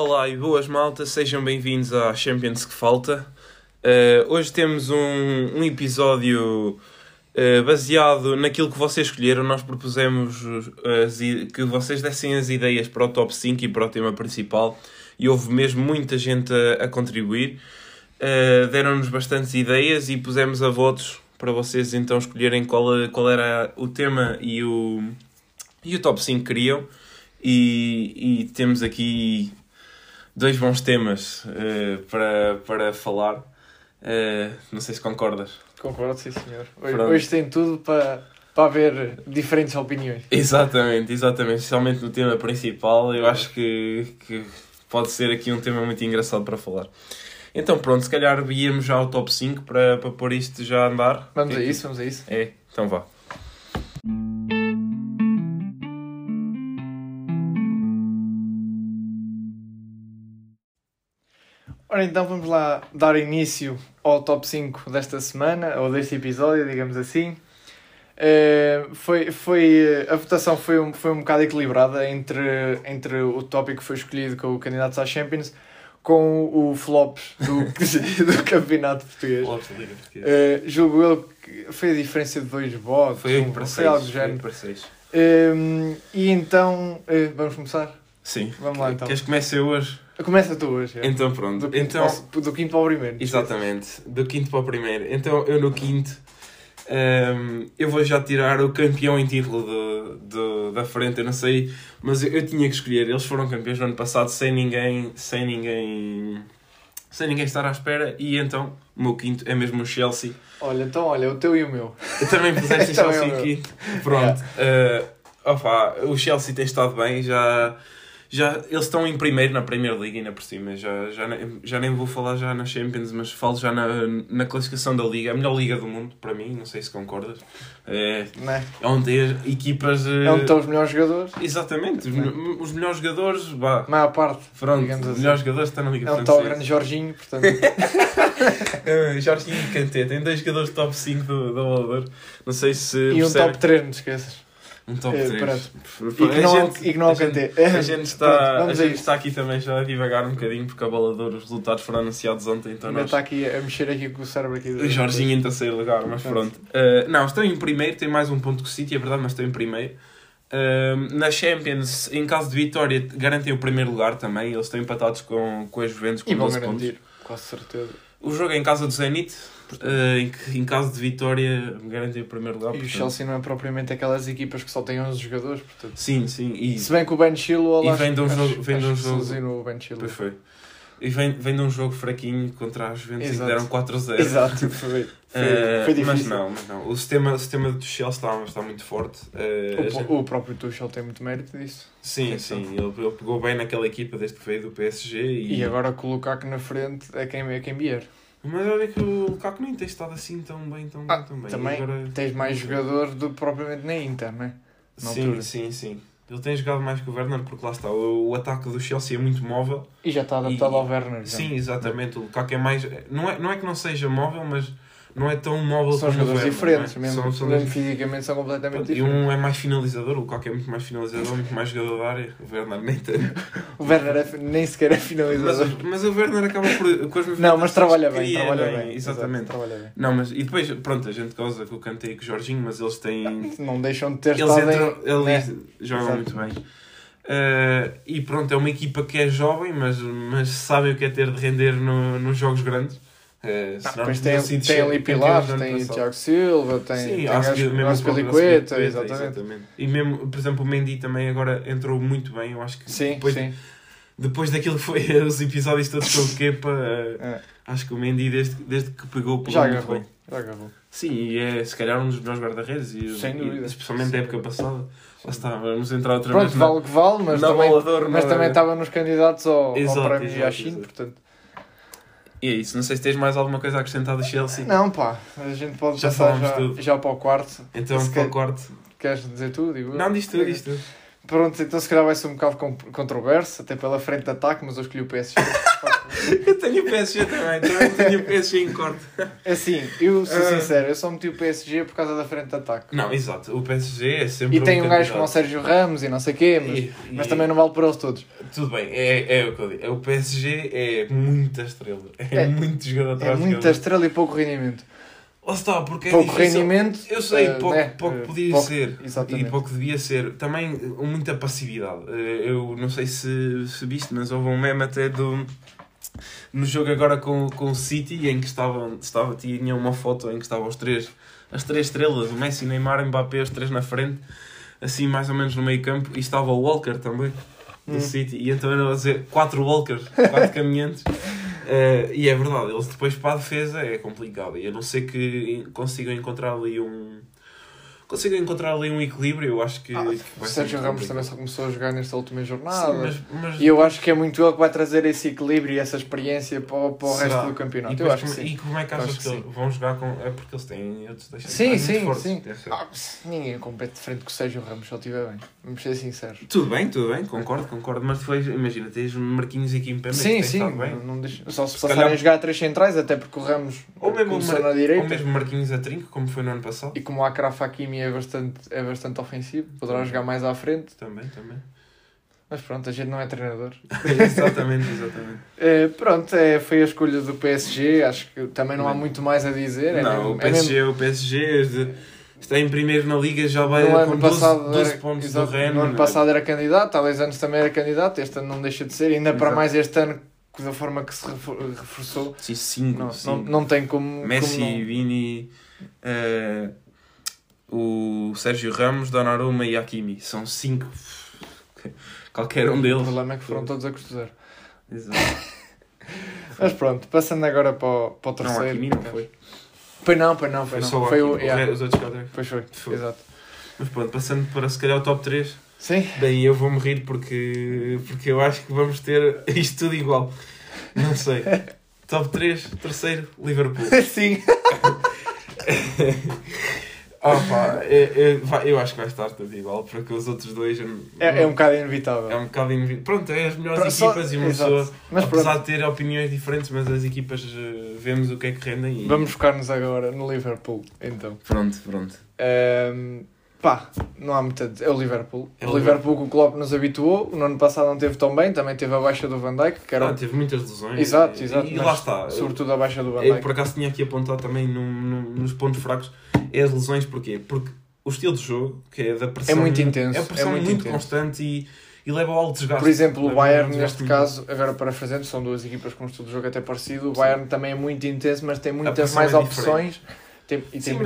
Olá e boas malta, sejam bem-vindos à Champions que falta. Hoje temos um episódio baseado naquilo que vocês escolheram. Nós propusemos que vocês dessem as ideias para o top 5 e para o tema principal e houve mesmo muita gente a contribuir. Deram-nos bastantes ideias e pusemos a votos para vocês então escolherem qual era o tema e o top 5 que queriam. E temos aqui dois bons temas para falar. Não sei se concordas. Concordo, sim senhor. Hoje tem tudo para haver diferentes opiniões. Exatamente. Especialmente no tema principal, eu acho que pode ser aqui um tema muito engraçado para falar. Então pronto, se calhar íamos já ao top 5 para pôr isto já a andar. Vamos a isso. É, então vá. Ora então vamos lá dar início ao top 5 desta semana, ou deste episódio, digamos assim. A votação foi um bocado equilibrada entre o tópico que foi escolhido com o candidato à Champions com o flops do campeonato português. Flops da Liga Portuguesa. Julgo eu que foi a diferença de 2 votos, foi algo do género. E então, vamos começar? Sim. Vamos lá então. Queres que comece eu hoje? Começa tu hoje. É. Então pronto. Do quinto para o primeiro. Exatamente. Do quinto para o primeiro. Então eu no quinto, eu vou já tirar o campeão em título da frente. Eu não sei, mas eu tinha que escolher. Eles foram campeões no ano passado sem ninguém estar à espera. E então o meu quinto é mesmo o Chelsea. Olha, o teu e o meu. Eu também puseste então Chelsea em quinto. Pronto. Yeah. O Chelsea tem estado bem, já eles estão em primeiro na Premier League ainda por cima, já nem vou falar já na Champions, mas falo já na classificação da Liga, a melhor Liga do mundo para mim, não sei se concordas. É onde tem equipas... É onde estão os melhores jogadores. Exatamente, os melhores jogadores, vá. A maior parte, pronto, digamos assim. Os melhores jogadores estão na Liga. É onde está o grande Jorginho, portanto. Jorginho e Kanté, tem 2 jogadores top 5 do Ballon d'Or, não sei se... E um top 3, não esqueças. Um top 3. A gente está aqui também já a divagar um bocadinho porque a Ballon d'Or, os resultados foram anunciados ontem. Então ainda está aqui a mexer aqui com o cérebro aqui. O Jorginho em terceiro lugar, mas pronto. Não, estão em primeiro, tem mais um ponto que o City, é verdade, mas estão em primeiro. Na Champions, em caso de vitória, garantem o primeiro lugar também. Eles estão empatados com a Juventus com 12 pontos. Quase certeza. O jogo é em casa do Zenit. Em caso de vitória, me garantem o primeiro lugar. E portanto, o Chelsea não é propriamente aquelas equipas que só têm 11 jogadores. Portanto, sim. E, se bem que o Ben Chilwell... E vem de um jogo... E vem de um jogo fraquinho contra a Juventus. Exato. E deram 4-0. Exato, foi difícil. Mas não. O sistema do Tuchel está muito forte. O próprio Tuchel tem muito mérito disso. Sim. Ele pegou bem naquela equipa desde que veio do PSG. E agora colocar aqui na frente é quem vier. Mas olha que o Lukaku nem tem estado assim tão bem. Também agora... tens mais jogador do que propriamente na Inter, não é? Sim. Ele tem jogado mais que o Werner porque lá está. O ataque do Chelsea é muito móvel. E já está adaptado ao Werner. Já. Sim, exatamente. O Lukaku é mais... Não é que não seja móvel, mas não é tão móvel como o Werner. São jogadores diferentes mesmo. Mesmo fisicamente são completamente diferentes. E um é mais finalizador. O Lukaku é muito mais finalizador, muito mais jogador da área. O Werner nem tem. O Werner nem sequer é finalizador. Mas o Werner acaba por... Com as não, mas trabalha bem. Exatamente. Trabalha bem. Não, mas... E depois, pronto, a gente goza com o Kanté e com o Jorginho, mas eles têm... Não deixam de ter estado... Eles jogam muito bem. E pronto, é uma equipa que é jovem, mas sabem o que é ter de render nos jogos grandes. Depois tem ali Pilares, tem Tiago Silva, tem o Pelicueta, exatamente. E mesmo, por exemplo, o Mendy também agora entrou muito bem, eu acho que depois daquilo que foi os episódios todos com o Kepa, acho que o Mendy desde que pegou já agarrou. Sim, e é se calhar um dos melhores guarda-redes, sem dúvida, especialmente da época passada. Lá está, vamos entrar outra vez. Pronto, vale que vale, mas também estava nos candidatos ao Prémio Yashin, portanto. E é isso, não sei se tens mais alguma coisa a acrescentar do Chelsea. Não pá, a gente pode passar já para o quarto. Então se para o quarto. Queres dizer tu? Digo, não, diz tu, diz tu. Pronto, então se calhar vai ser um bocado controverso, até pela frente de ataque, mas eu escolhi o PSG. Eu tenho o PSG também, então tenho o PSG em corte. Assim, eu sou sincero, eu só meti o PSG por causa da frente de ataque. Não, exato, o PSG é sempre. E tem um gajo como o Sérgio Ramos e não sei o quê, mas também não vale para eles todos. Tudo bem, é o que eu digo. O PSG é muita estrela, é muito jogador atrás de jogador. É muita estrela e pouco rendimento. Lá está, porque é pouco difícil. Rendimento. Eu sei, pouco podia ser. Exatamente. E pouco devia ser. Também muita passividade. Eu não sei se viste, mas houve um meme até do... No jogo agora com o City, em que tinha uma foto em que estavam as três estrelas, o Messi, Neymar, Mbappé, os três na frente, assim mais ou menos no meio campo, e estava o Walker também, do City, e então era a dizer 4 Walkers, 4 caminhantes. E é verdade, eles depois para a defesa é complicado, e a não ser que consigam encontrar ali um equilíbrio, eu acho que... o Sérgio Ramos também só começou a jogar nesta última jornada. Sim, mas... E eu acho que é muito ele que vai trazer esse equilíbrio e essa experiência para o resto do campeonato. Eu acho que sim. E como é que achas que eles vão jogar com... É porque eles têm outros... Sim. Ninguém compete de frente com o Sérgio Ramos, se ele estiver bem. Vamos ser sinceros. Tudo bem, concordo. Mas depois, imagina, tens Marquinhos aqui em pé. Sim. Bem. Não deixa... Só se passarem a jogar a 3 centrais, até porque o Ramos começou na direita. Ou mesmo Marquinhos a trinco, como foi no ano passado. E como o Akraf Hakimi é bastante ofensivo, poderá jogar mais à frente. Também. Mas pronto, a gente não é treinador. Exatamente. Foi a escolha do PSG, acho que também não há muito mais a dizer. O PSG está em primeiro na Liga, já vai com 12 pontos do Rennes. No ano passado era candidato, há 2 anos também era candidato, este ano não deixa de ser, ainda para mais este ano, da forma que se reforçou. Sim, 5. Não tem como... Messi, Vini... O Sérgio Ramos, Donnarumma e Hakimi. São 5. Qualquer um deles. O problema é que foram todos a custar. Exato. Mas pronto, passando agora para o terceiro. Não, Hakimi não foi. Pois não. Foi os outros 4. Exato. Mas pronto, passando para se calhar o top 3. Sim. Daí eu vou-me rir porque eu acho que vamos ter isto tudo igual. Não sei. Top 3, terceiro, Liverpool. Sim. Eu acho que vai estar tudo igual, porque os outros dois... É um bocado inevitável. Pronto, é as melhores equipas e uma pessoa, apesar de ter opiniões diferentes, mas as equipas vemos o que é que rendem. Vamos focar-nos agora no Liverpool, então. Pronto. Não há muita... É o Liverpool. É o Liverpool que o Klopp nos habituou. No ano passado não teve tão bem. Também teve a baixa do Van Dijk. Teve muitas lesões. Exato. E lá está. Sobretudo a baixa do Van Dijk. Eu, por acaso, tinha aqui apontado também nos pontos fracos. É as lesões. Porquê? Porque o estilo de jogo, que é da pressão... É muito intenso. É a pressão muito constante e leva ao alto desgaste. Por exemplo, o Bayern, neste caso, agora parafrasando, são duas equipas com um estilo de jogo até parecido. O Bayern também é muito intenso, mas tem muitas mais opções. Mas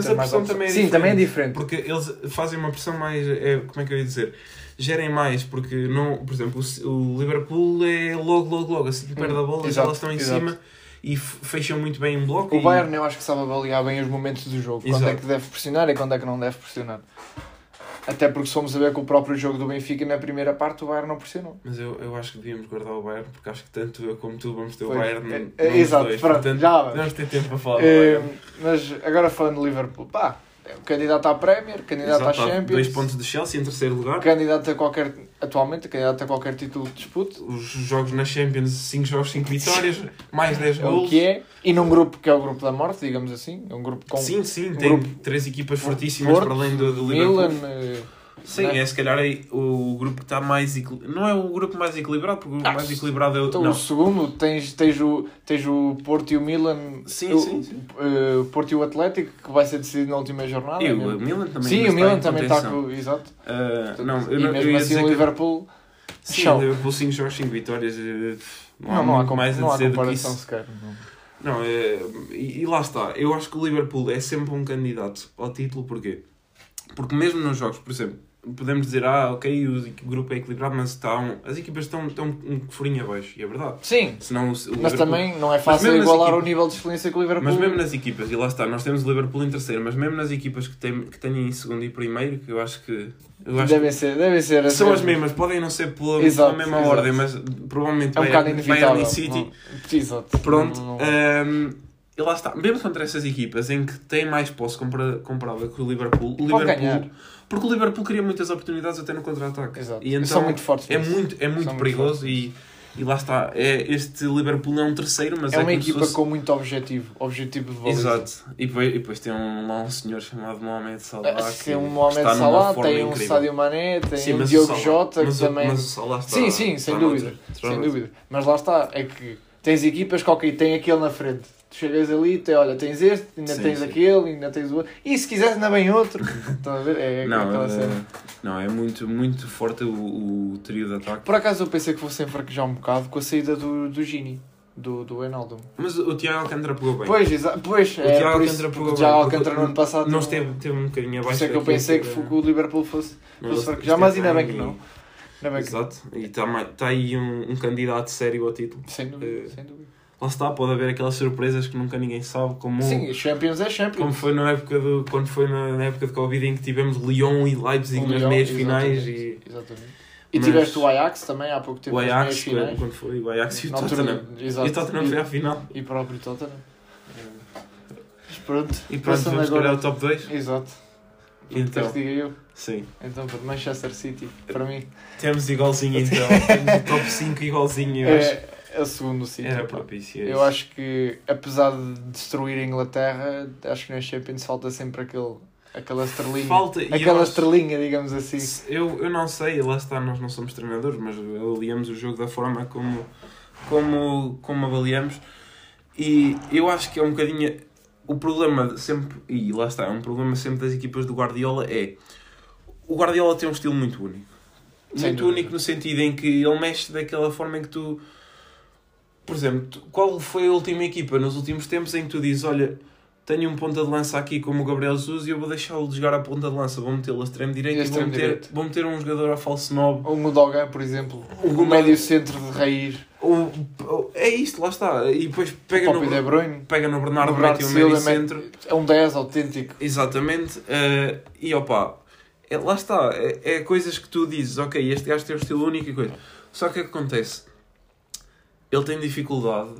a pressão também é diferente. Porque eles fazem uma pressão mais... como é que eu ia dizer? Gerem mais, porque não... Por exemplo, o Liverpool é logo. Assim que perde a bola, exato, elas estão em cima e fecham muito bem em bloco. O Bayern eu acho que sabe avaliar bem os momentos do jogo. Exato. Quando é que deve pressionar e quando é que não deve pressionar. Até porque se fomos a ver com o próprio jogo do Benfica, na primeira parte o Bayern não pressionou. Mas eu acho que devíamos guardar o Bayern, porque acho que tanto eu como tu vamos ter o Bayern. Exato, dois. Portanto, já vamos ter tempo para falar do Bayern. Mas agora falando do Liverpool, candidato à Premier, candidato à Champions. 2 pontos de Chelsea em terceiro lugar. Candidato a qualquer título de disputa. Os jogos na Champions, 5 jogos, 5 vitórias, mais 10 gols. O que é? E num grupo que é o grupo da morte, digamos assim. É um grupo com... Sim, tem 3 equipas fortíssimas Porto, para além do Liverpool. Milan, sim, né? Se calhar é o grupo que está mais equilibrado. Não é o grupo mais equilibrado, porque o grupo mais equilibrado é o... Então, não. O segundo, tens o Porto e o Milan. Sim. O Porto e o Atlético, que vai ser decidido na última jornada. E o Milan também. Sim, o Milan também está com... Exato. O Liverpool... Sim, o Liverpool 5 jogos, 5 vitórias. Não há muito mais a dizer do que isso. Sequer, não há comparação sequer. E lá está. Eu acho que o Liverpool é sempre um candidato ao título. Porquê? Porque mesmo nos jogos, por exemplo... Podemos dizer, o grupo é equilibrado, mas as equipas estão um furinho abaixo, e é verdade. Sim, senão mas também não é fácil igualar equipas, o nível de excelência que o Liverpool... Mas mesmo nas equipas, e lá está, nós temos o Liverpool em terceiro, mas mesmo nas equipas que têm em segundo e primeiro, que eu acho que... Devem ser. São as mesmas, podem não ser pela mesma ordem, mas provavelmente Bayern e City. Exato. Pronto. E lá está, mesmo contra essas equipas em que tem mais posse comparada com o Liverpool... Porque o Liverpool cria muitas oportunidades até no contra-ataque. Exato. E então são muito fortes. É muito perigoso e E lá está, é, este Liverpool não é um terceiro, mas é uma equipa fosse... com muito objetivo de valor. Exato, e depois tem lá um senhor chamado Mohamed Salah. Tem um Mohamed Salah, tem um Sadio Mané, tem um Diogo Jota, que também... Mas o Salah está... Sim, sim, sem dúvida, sem dúvida. Mas lá está, é que tens equipas que ok, tem aquele na frente. Tu chegas ali, tem, olha, tens este, ainda sim, tens sim. Aquele, ainda tens o outro. E se quiseres ainda bem outro. Estás a ver? É aquela cena. Não, é muito, muito forte o trio de ataque. Por acaso eu pensei que fosse enfraquejar um bocado com a saída do Gini, do Ronaldo. Mas o Tiago Alcântara pegou bem. Pois, o Tiago Alcântara pegou bem. O Tiago Alcântara no ano passado... Não esteve um bocadinho abaixo. Por isso é que eu pensei que o Liverpool fosse enfraquejar, mas ainda bem que não. Exato, e está aí um candidato sério ao título. Sem dúvida, sem dúvida. Lá está, pode haver aquelas surpresas que nunca ninguém sabe, como... Sim, Champions é Champions. Como foi quando foi na época de Covid, em que tivemos Lyon e Leipzig nas meias finais. E, exatamente. E mas... tiveste o Ajax também, há pouco tempo. O Ajax, quando foi, o Ajax e o Tottenham. Exato. E o Tottenham foi à final. E próprio Tottenham. Mas pronto. E pronto, vamos agora ao top 2. Exato. Então, sim. Então, para Manchester City, para mim... Temos igualzinho então, temos o top 5 igualzinho, eu acho. É o segundo City. Era propício. Eu acho que, apesar de destruir a Inglaterra, acho que nas Champions falta sempre aquela estrelinha. Aquela estrelinha, digamos assim. Eu não sei, lá está, nós não somos treinadores, mas avaliamos o jogo da forma como avaliamos. E eu acho que é um bocadinho... O problema sempre, e lá está, é um problema sempre das equipas do Guardiola é... O Guardiola tem um estilo muito único. Muito único no sentido em que ele mexe daquela forma em que tu... Por exemplo, qual foi a última equipa nos últimos tempos em que tu dizes, olha, tenho um ponta de lança aqui como o Gabriel Jesus e eu vou deixá-lo de jogar a ponta de lança, vou metê-lo a extremo direito e vou meter um jogador a falso 9. Ou um Dogan, por exemplo, o médio centro de raiz. É isto, lá está. E depois pega no Bernardo, mete o médio centro. É um 10 autêntico. Exatamente. E opá, lá está. É coisas que tu dizes, ok, este gajo tem um estilo único e coisa. Só que o que acontece? Ele tem dificuldade,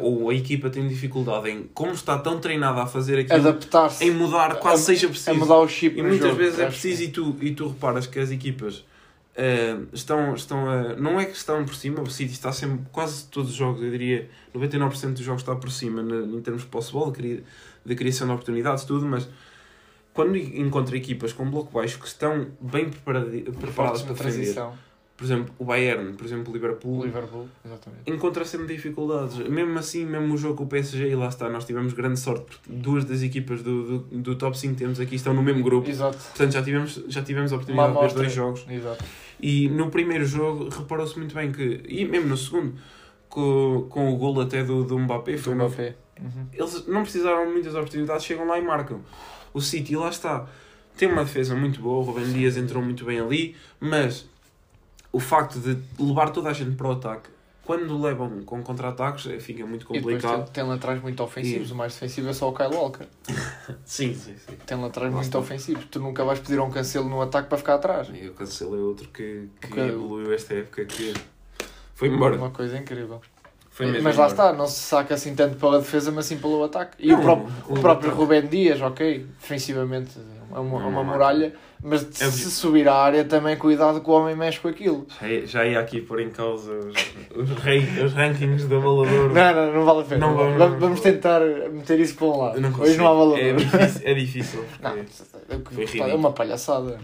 ou a equipa tem dificuldade em, como está tão treinada a fazer aquilo, adaptar-se, em mudar, quase seja preciso. A mudar o chip. E muitas vezes é preciso, e tu reparas que as equipas estão a... Não é que estão por cima, o City está sempre, quase todos os jogos, eu diria, 99% dos jogos está por cima, em termos de posse de bola, de criação de oportunidades, tudo, mas... Quando encontra equipas com bloco baixo que estão bem preparadas para defender... Por exemplo, o Bayern, por exemplo, o Liverpool encontra sempre dificuldades. Mesmo assim, mesmo o jogo com o PSG, e lá está, nós tivemos grande sorte, porque duas das equipas do top 5 temos aqui estão no mesmo grupo. Exato. Portanto, já tivemos a oportunidade de ver dois jogos. Exato. E no primeiro jogo, reparou-se muito bem que, e mesmo no segundo, com o golo até do Mbappé, eles não precisaram de muitas oportunidades, chegam lá e marcam. O City, lá está, tem uma defesa muito boa, o Rúben Dias entrou muito bem ali, mas... O facto de levar toda a gente para o ataque, quando levam com contra-ataques, fica muito complicado. E tem lá atrás muito ofensivos. O mais defensivo é só o Kyle Walker. sim. Tem lá atrás muito ofensivos. Tu nunca vais pedir a um Cancelo no ataque para ficar atrás. E o Cancelo é outro que evoluiu esta época, que foi embora. Uma coisa incrível. Mas lá está, não se saca assim tanto pela defesa, mas sim pelo ataque. E o próprio Rúben Dias, ok, defensivamente é uma muralha, mas se subir à área também cuidado que o homem mexe com aquilo. Já ia aqui pôr em causa os rankings do avalador. Não vale a pena. Vamos tentar meter isso para um lado. Hoje não há valor. É difícil. É uma palhaçada.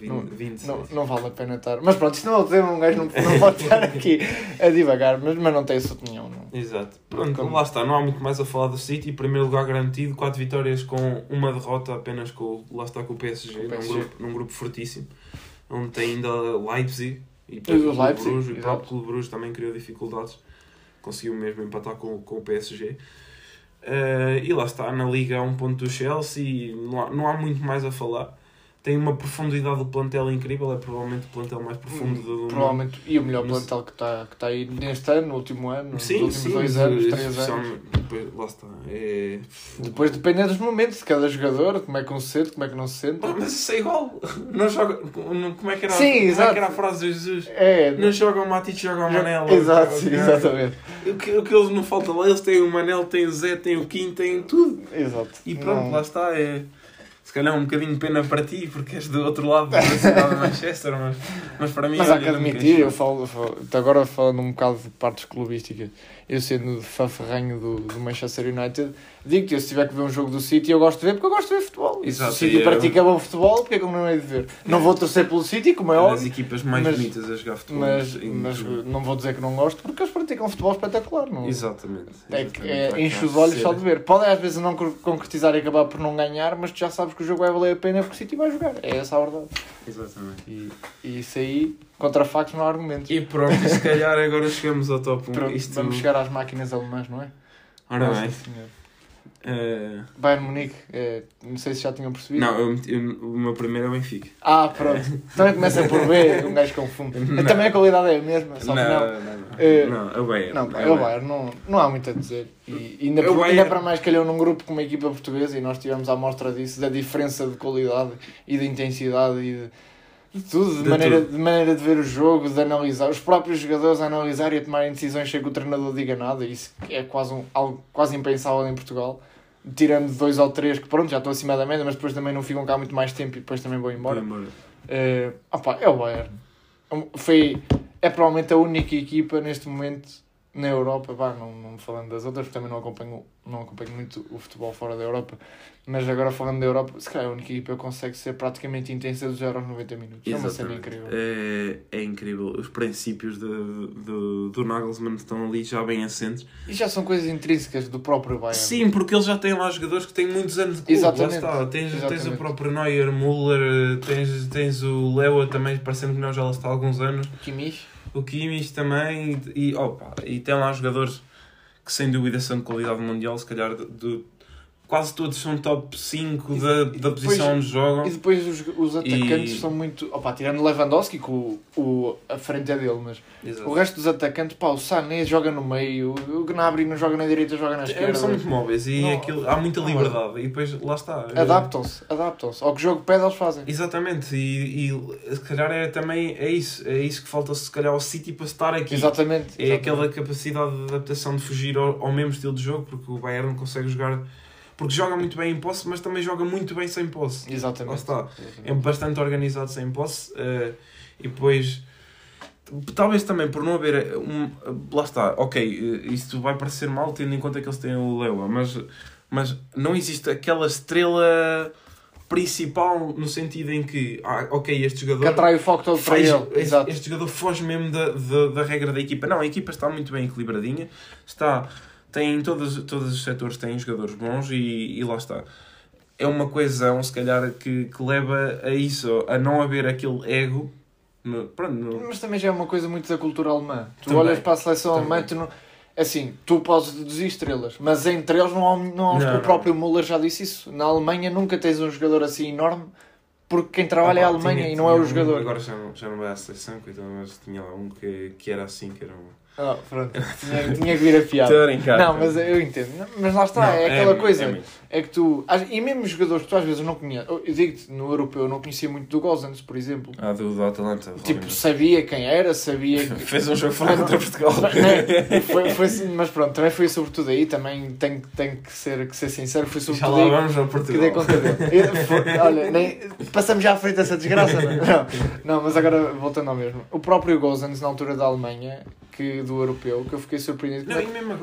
20, não vale a pena estar. Mas pronto, isto não é o tema, um gajo não pode estar aqui a divagar, mas não tem essa opinião. Não. Exato. Pronto, lá está, não há muito mais a falar do City. Primeiro lugar garantido, 4 vitórias com uma derrota apenas lá está com o PSG, num grupo fortíssimo, onde tem ainda Leipzig e o Leipzig, Bruges, o próprio Clube Bruges também criou dificuldades, conseguiu mesmo empatar com o PSG. E lá está, na Liga, a um ponto do Chelsea, não há muito mais a falar. Tem uma profundidade do plantel incrível, é provavelmente o plantel mais profundo do mundo. Provavelmente, e o melhor plantel que está aí neste ano, no último ano, nos últimos 2 anos, 3 anos. Depois, lá está. Depois depende dos momentos de cada jogador, como é que um se sente, como é que não se sente. Mas isso é igual, não joga, como é que era a frase do Jesus? Não joga o Matite, joga o Manel. Exato, exatamente. O que eles não faltam lá, eles têm o Manel, têm o Zé, têm o Kim, têm tudo. Exato. E pronto, lá está, calhar um bocadinho de pena para ti, porque és do outro lado da cidade de Manchester, mas para mim... Mas há que admitir, eu falo, agora falando um bocado de partes clubísticas, eu sendo fanfarranho do Manchester United, digo-te, eu se tiver que ver um jogo do City, eu gosto de ver, porque eu gosto de ver futebol. Exato, se o City pratica bom futebol, porque é que eu não hei de ver? Não vou torcer pelo City, como é óbvio. As equipas mais bonitas a jogar futebol. Mas não vou dizer que não gosto, porque eles praticam futebol espetacular, não? Exatamente. Enche os olhos só de ver. Podem às vezes não concretizar e acabar por não ganhar, mas tu já sabes que o jogo vai valer a pena porque o City vai jogar. É essa a verdade. Exatamente. E isso aí... Contra factos não há argumentos. E pronto, e se calhar agora chegamos ao top 1. Pronto, vamos chegar às máquinas alemãs, não é? Ora bem. Bayern Munique, não sei se já tinham percebido. Não, o meu primeiro é o Benfica. Ah, pronto. Também começa por B, um gajo confunde. Também a qualidade é a mesma, só que não. É o Bayern. Não há muito a dizer. E ainda para mais calhou num grupo com uma equipa portuguesa e nós tivemos à mostra disso, da diferença de qualidade e de intensidade e de... De maneira de ver o jogo, de analisar, os próprios jogadores a analisar e a tomarem decisões sem que o treinador diga nada. Isso é quase algo quase impensável em Portugal, tirando 2 ou 3 que pronto, já estão acima da média, mas depois também não ficam cá muito mais tempo e depois também vão embora. É o Bayern. É provavelmente a única equipa neste momento na Europa, não falando das outras, porque também não acompanho muito o futebol fora da Europa, mas agora falando da Europa, se calhar a única equipa consegue ser praticamente intensa dos 0 aos 90 minutos. Exatamente. É uma cena incrível. É incrível. Os princípios do Nagelsmann estão ali já bem assentes. E já são coisas intrínsecas do próprio Bayern. Sim, porque eles já têm lá jogadores que têm muitos anos de clube. Exatamente. Tens o próprio Neuer, Müller, tens o Lewa também, parecendo que não já lá está há alguns anos. O Kimmich também, e tem lá jogadores que sem dúvida são de qualidade mundial, se calhar quase todos são top 5 da posição onde jogam. E depois os atacantes são muito... tirando Lewandowski, que a frente é dele, mas exato. O resto dos atacantes, o Sané joga no meio, o Gnabry não joga na direita, joga na esquerda. São muito móveis e há muita liberdade e depois lá está. Adaptam-se. Ao que o jogo pede eles fazem. Exatamente, e se calhar também é isso que falta se calhar ao City para estar aqui. Exatamente. É aquela capacidade de adaptação de fugir ao mesmo estilo de jogo, porque o Bayern não consegue jogar... Porque joga muito bem em posse, mas também joga muito bem sem posse. Exatamente. Lá está. É bastante organizado sem posse. E depois... Talvez também por não haver... Lá está. Ok, isto vai parecer mal, tendo em conta que eles têm o Lewa. Mas não existe aquela estrela principal no sentido em que... este jogador... Que atrai o foco todo para ele. Exato. Este jogador foge mesmo da regra da equipa. Não, a equipa está muito bem equilibradinha. Está... Tem todos os setores têm jogadores bons e lá está. É uma coesão, se calhar, que leva a isso, a não haver aquele ego. Mas também já é uma coisa muito da cultura alemã. Tu olhas para a seleção alemã, tu podes deduzir estrelas, mas entre eles não há. O próprio Müller já disse isso. Na Alemanha nunca tens um jogador assim enorme, porque quem trabalha é a Alemanha e não é o jogador. Agora já não vai à seleção, mas tinha lá um que era assim, que era um... pronto, tinha que vir a piada. Não, mas eu entendo. Mas lá está, aquela coisa. É que tu... E mesmo jogadores que tu às vezes não conheces... Eu digo-te, no europeu eu não conhecia muito do Gosens, por exemplo. Do Atalanta. Tipo, sabia quem era, sabia... Fez um jogo fora contra Portugal. Mas pronto, também foi sobretudo aí. Também tenho que ser sincero. Foi sobretudo aí. Já lá vamos ao Portugal. Que dei conta dele. Olha, passamos já à frente dessa desgraça. Não, mas agora voltando ao mesmo. O próprio Gosens, na altura da Alemanha... do europeu, que eu fiquei surpreendido.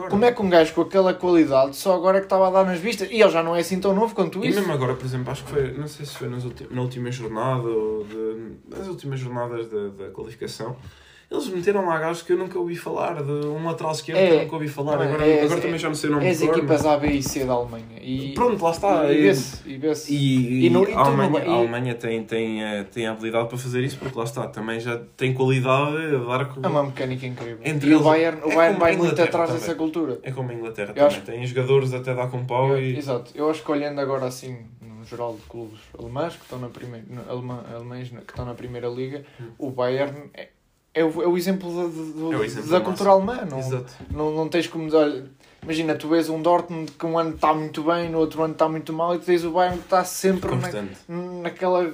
Como é que um gajo com aquela qualidade só agora é que estava a dar nas vistas? E ele já não é assim tão novo quanto isso. E mesmo agora, por exemplo, acho que foi, não sei se foi na última jornada ou nas últimas jornadas da qualificação, eles meteram lá gajos que eu nunca ouvi falar, de um lateral esquerdo que eu nunca ouvi falar. Agora também já não sei o nome. É as equipas A, B e C da Alemanha. Pronto, lá está. A Alemanha tem a habilidade para fazer isso, porque lá está, também já tem qualidade a dar com... É uma mecânica incrível. O Bayern vai muito atrás dessa cultura. É como a Inglaterra também. Tem jogadores até dar com pau. Exato. Eu acho que olhando agora assim... geral de clubes alemães que estão na primeira liga, o Bayern é o exemplo da cultura alemã. Não tens como... Olha, imagina, tu vês um Dortmund que um ano está muito bem, no outro ano está muito mal, e tu vês o Bayern que está sempre naquela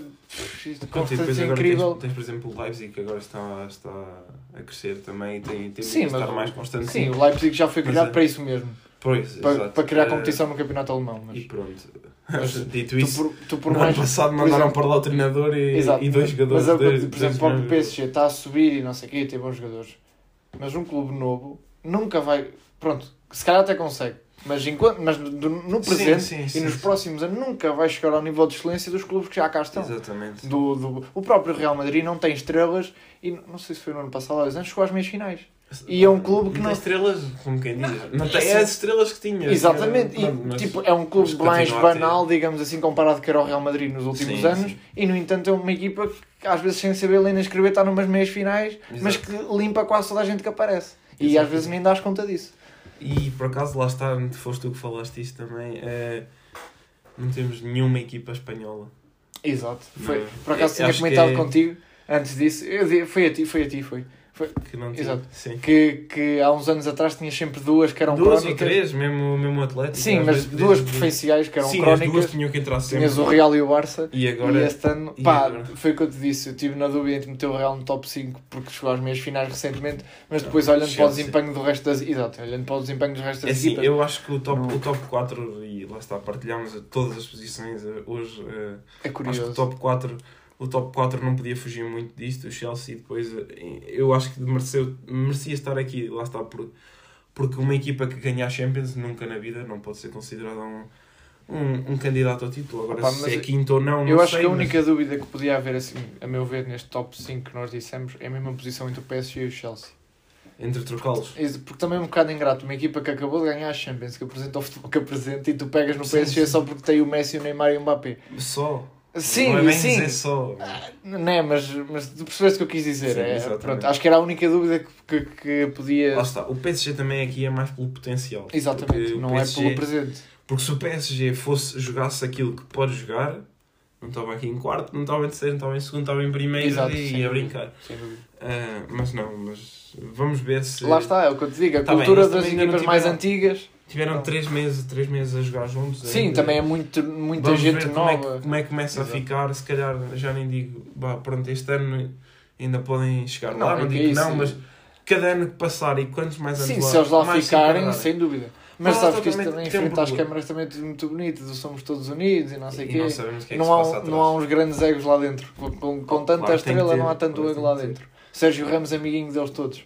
constância incrível. Tens, por exemplo, o Leipzig que agora está a crescer também e tem que estar mais constante. Sim, o Leipzig já foi criado para isso mesmo. Pois, para criar competição no campeonato alemão. Mas... E pronto. Mas, dito isso, tu por no mais, ano passado mandaram para lá o treinador e dois jogadores. Mas, por exemplo, o PSG está a subir e não sei o quê, tem bons jogadores. Mas um clube novo nunca vai... Pronto, se calhar até consegue. Mas no presente sim, e nos próximos anos nunca vai chegar ao nível de excelência dos clubes que já cá estão. Exatamente. O próprio Real Madrid não tem estrelas e não sei se foi no ano passado ou os anos chegou às meias finais. E é um clube que não tem estrelas, como quem diz. Não tem as estrelas que tinha. Exatamente. É um clube mais banal, digamos assim, comparado que era o Real Madrid nos últimos anos. E, no entanto, é uma equipa que, às vezes, sem saber ler nem escrever, está numas meias finais, mas que limpa quase toda a gente que aparece. E, às vezes, nem dás conta disso. E, por acaso, lá está, foste tu que falaste isso também, não temos nenhuma equipa espanhola. Exato. Foi, por acaso, tinha comentado contigo antes disso. Foi a ti. Que há uns anos atrás tinhas sempre duas que eram crónicas. Duas ou três, mesmo Atlético. Sim, mas duas preferenciais que eram crónicas. As duas tinham que entrar sempre. Tinhas o Real e o Barça. E agora? E este ano, agora? Foi o que eu te disse. Eu estive na dúvida entre meter o Real no top 5 porque chegou às meias finais recentemente, mas depois olhando para o desempenho do resto das... Exato, olhando para o desempenho dos restos das equipas. Eu acho que o top 4, e lá está, partilhámos todas as posições hoje. É curioso. Acho que o top 4... O top 4 não podia fugir muito disto. O Chelsea depois... Eu acho que merecia estar aqui. Lá está. Porque uma equipa que ganha a Champions nunca na vida não pode ser considerada um candidato ao título. Agora, se é quinto ou não, eu acho que a única dúvida que podia haver, assim, a meu ver, neste top 5 que nós dissemos, é a mesma posição entre o PSG e o Chelsea. Entre trocá-los. Porque também é um bocado ingrato. Uma equipa que acabou de ganhar a Champions, que apresenta o futebol que apresenta, e tu pegas no PSG só porque tem o Messi, o Neymar e o Mbappé. Só... Sim, não é bem dizer só. Não é, mas tu percebeste o que eu quis dizer. Sim, pronto, acho que era a única dúvida que podia... Lá está, o PSG também aqui é mais pelo potencial. Exatamente, não PSG, é pelo presente. Porque se o PSG jogasse aquilo que pode jogar, não estava aqui em quarto, não estava em terceiro, não estava em segundo, estava em primeiro. Exato, e a brincar. Sem dúvida. Mas vamos ver se... Lá está, é o que eu te digo, a cultura das equipas mais antigas... Tiveram 3 meses a jogar juntos. Sim, ainda. Também é muita gente nova. Como é que começa a ficar? Se calhar, já nem digo, pronto, este ano ainda podem chegar lá. Não digo não, mas cada ano que passar e quantos mais anos se eles lá ficarem, sem dúvida. Mas sabes que isto também enfrenta as câmaras também muito bonito, somos todos unidos e não sei o quê. Não há uns grandes egos lá dentro. Com tanta estrela não há tanto ego lá dentro. Sérgio Ramos, amiguinho deles todos.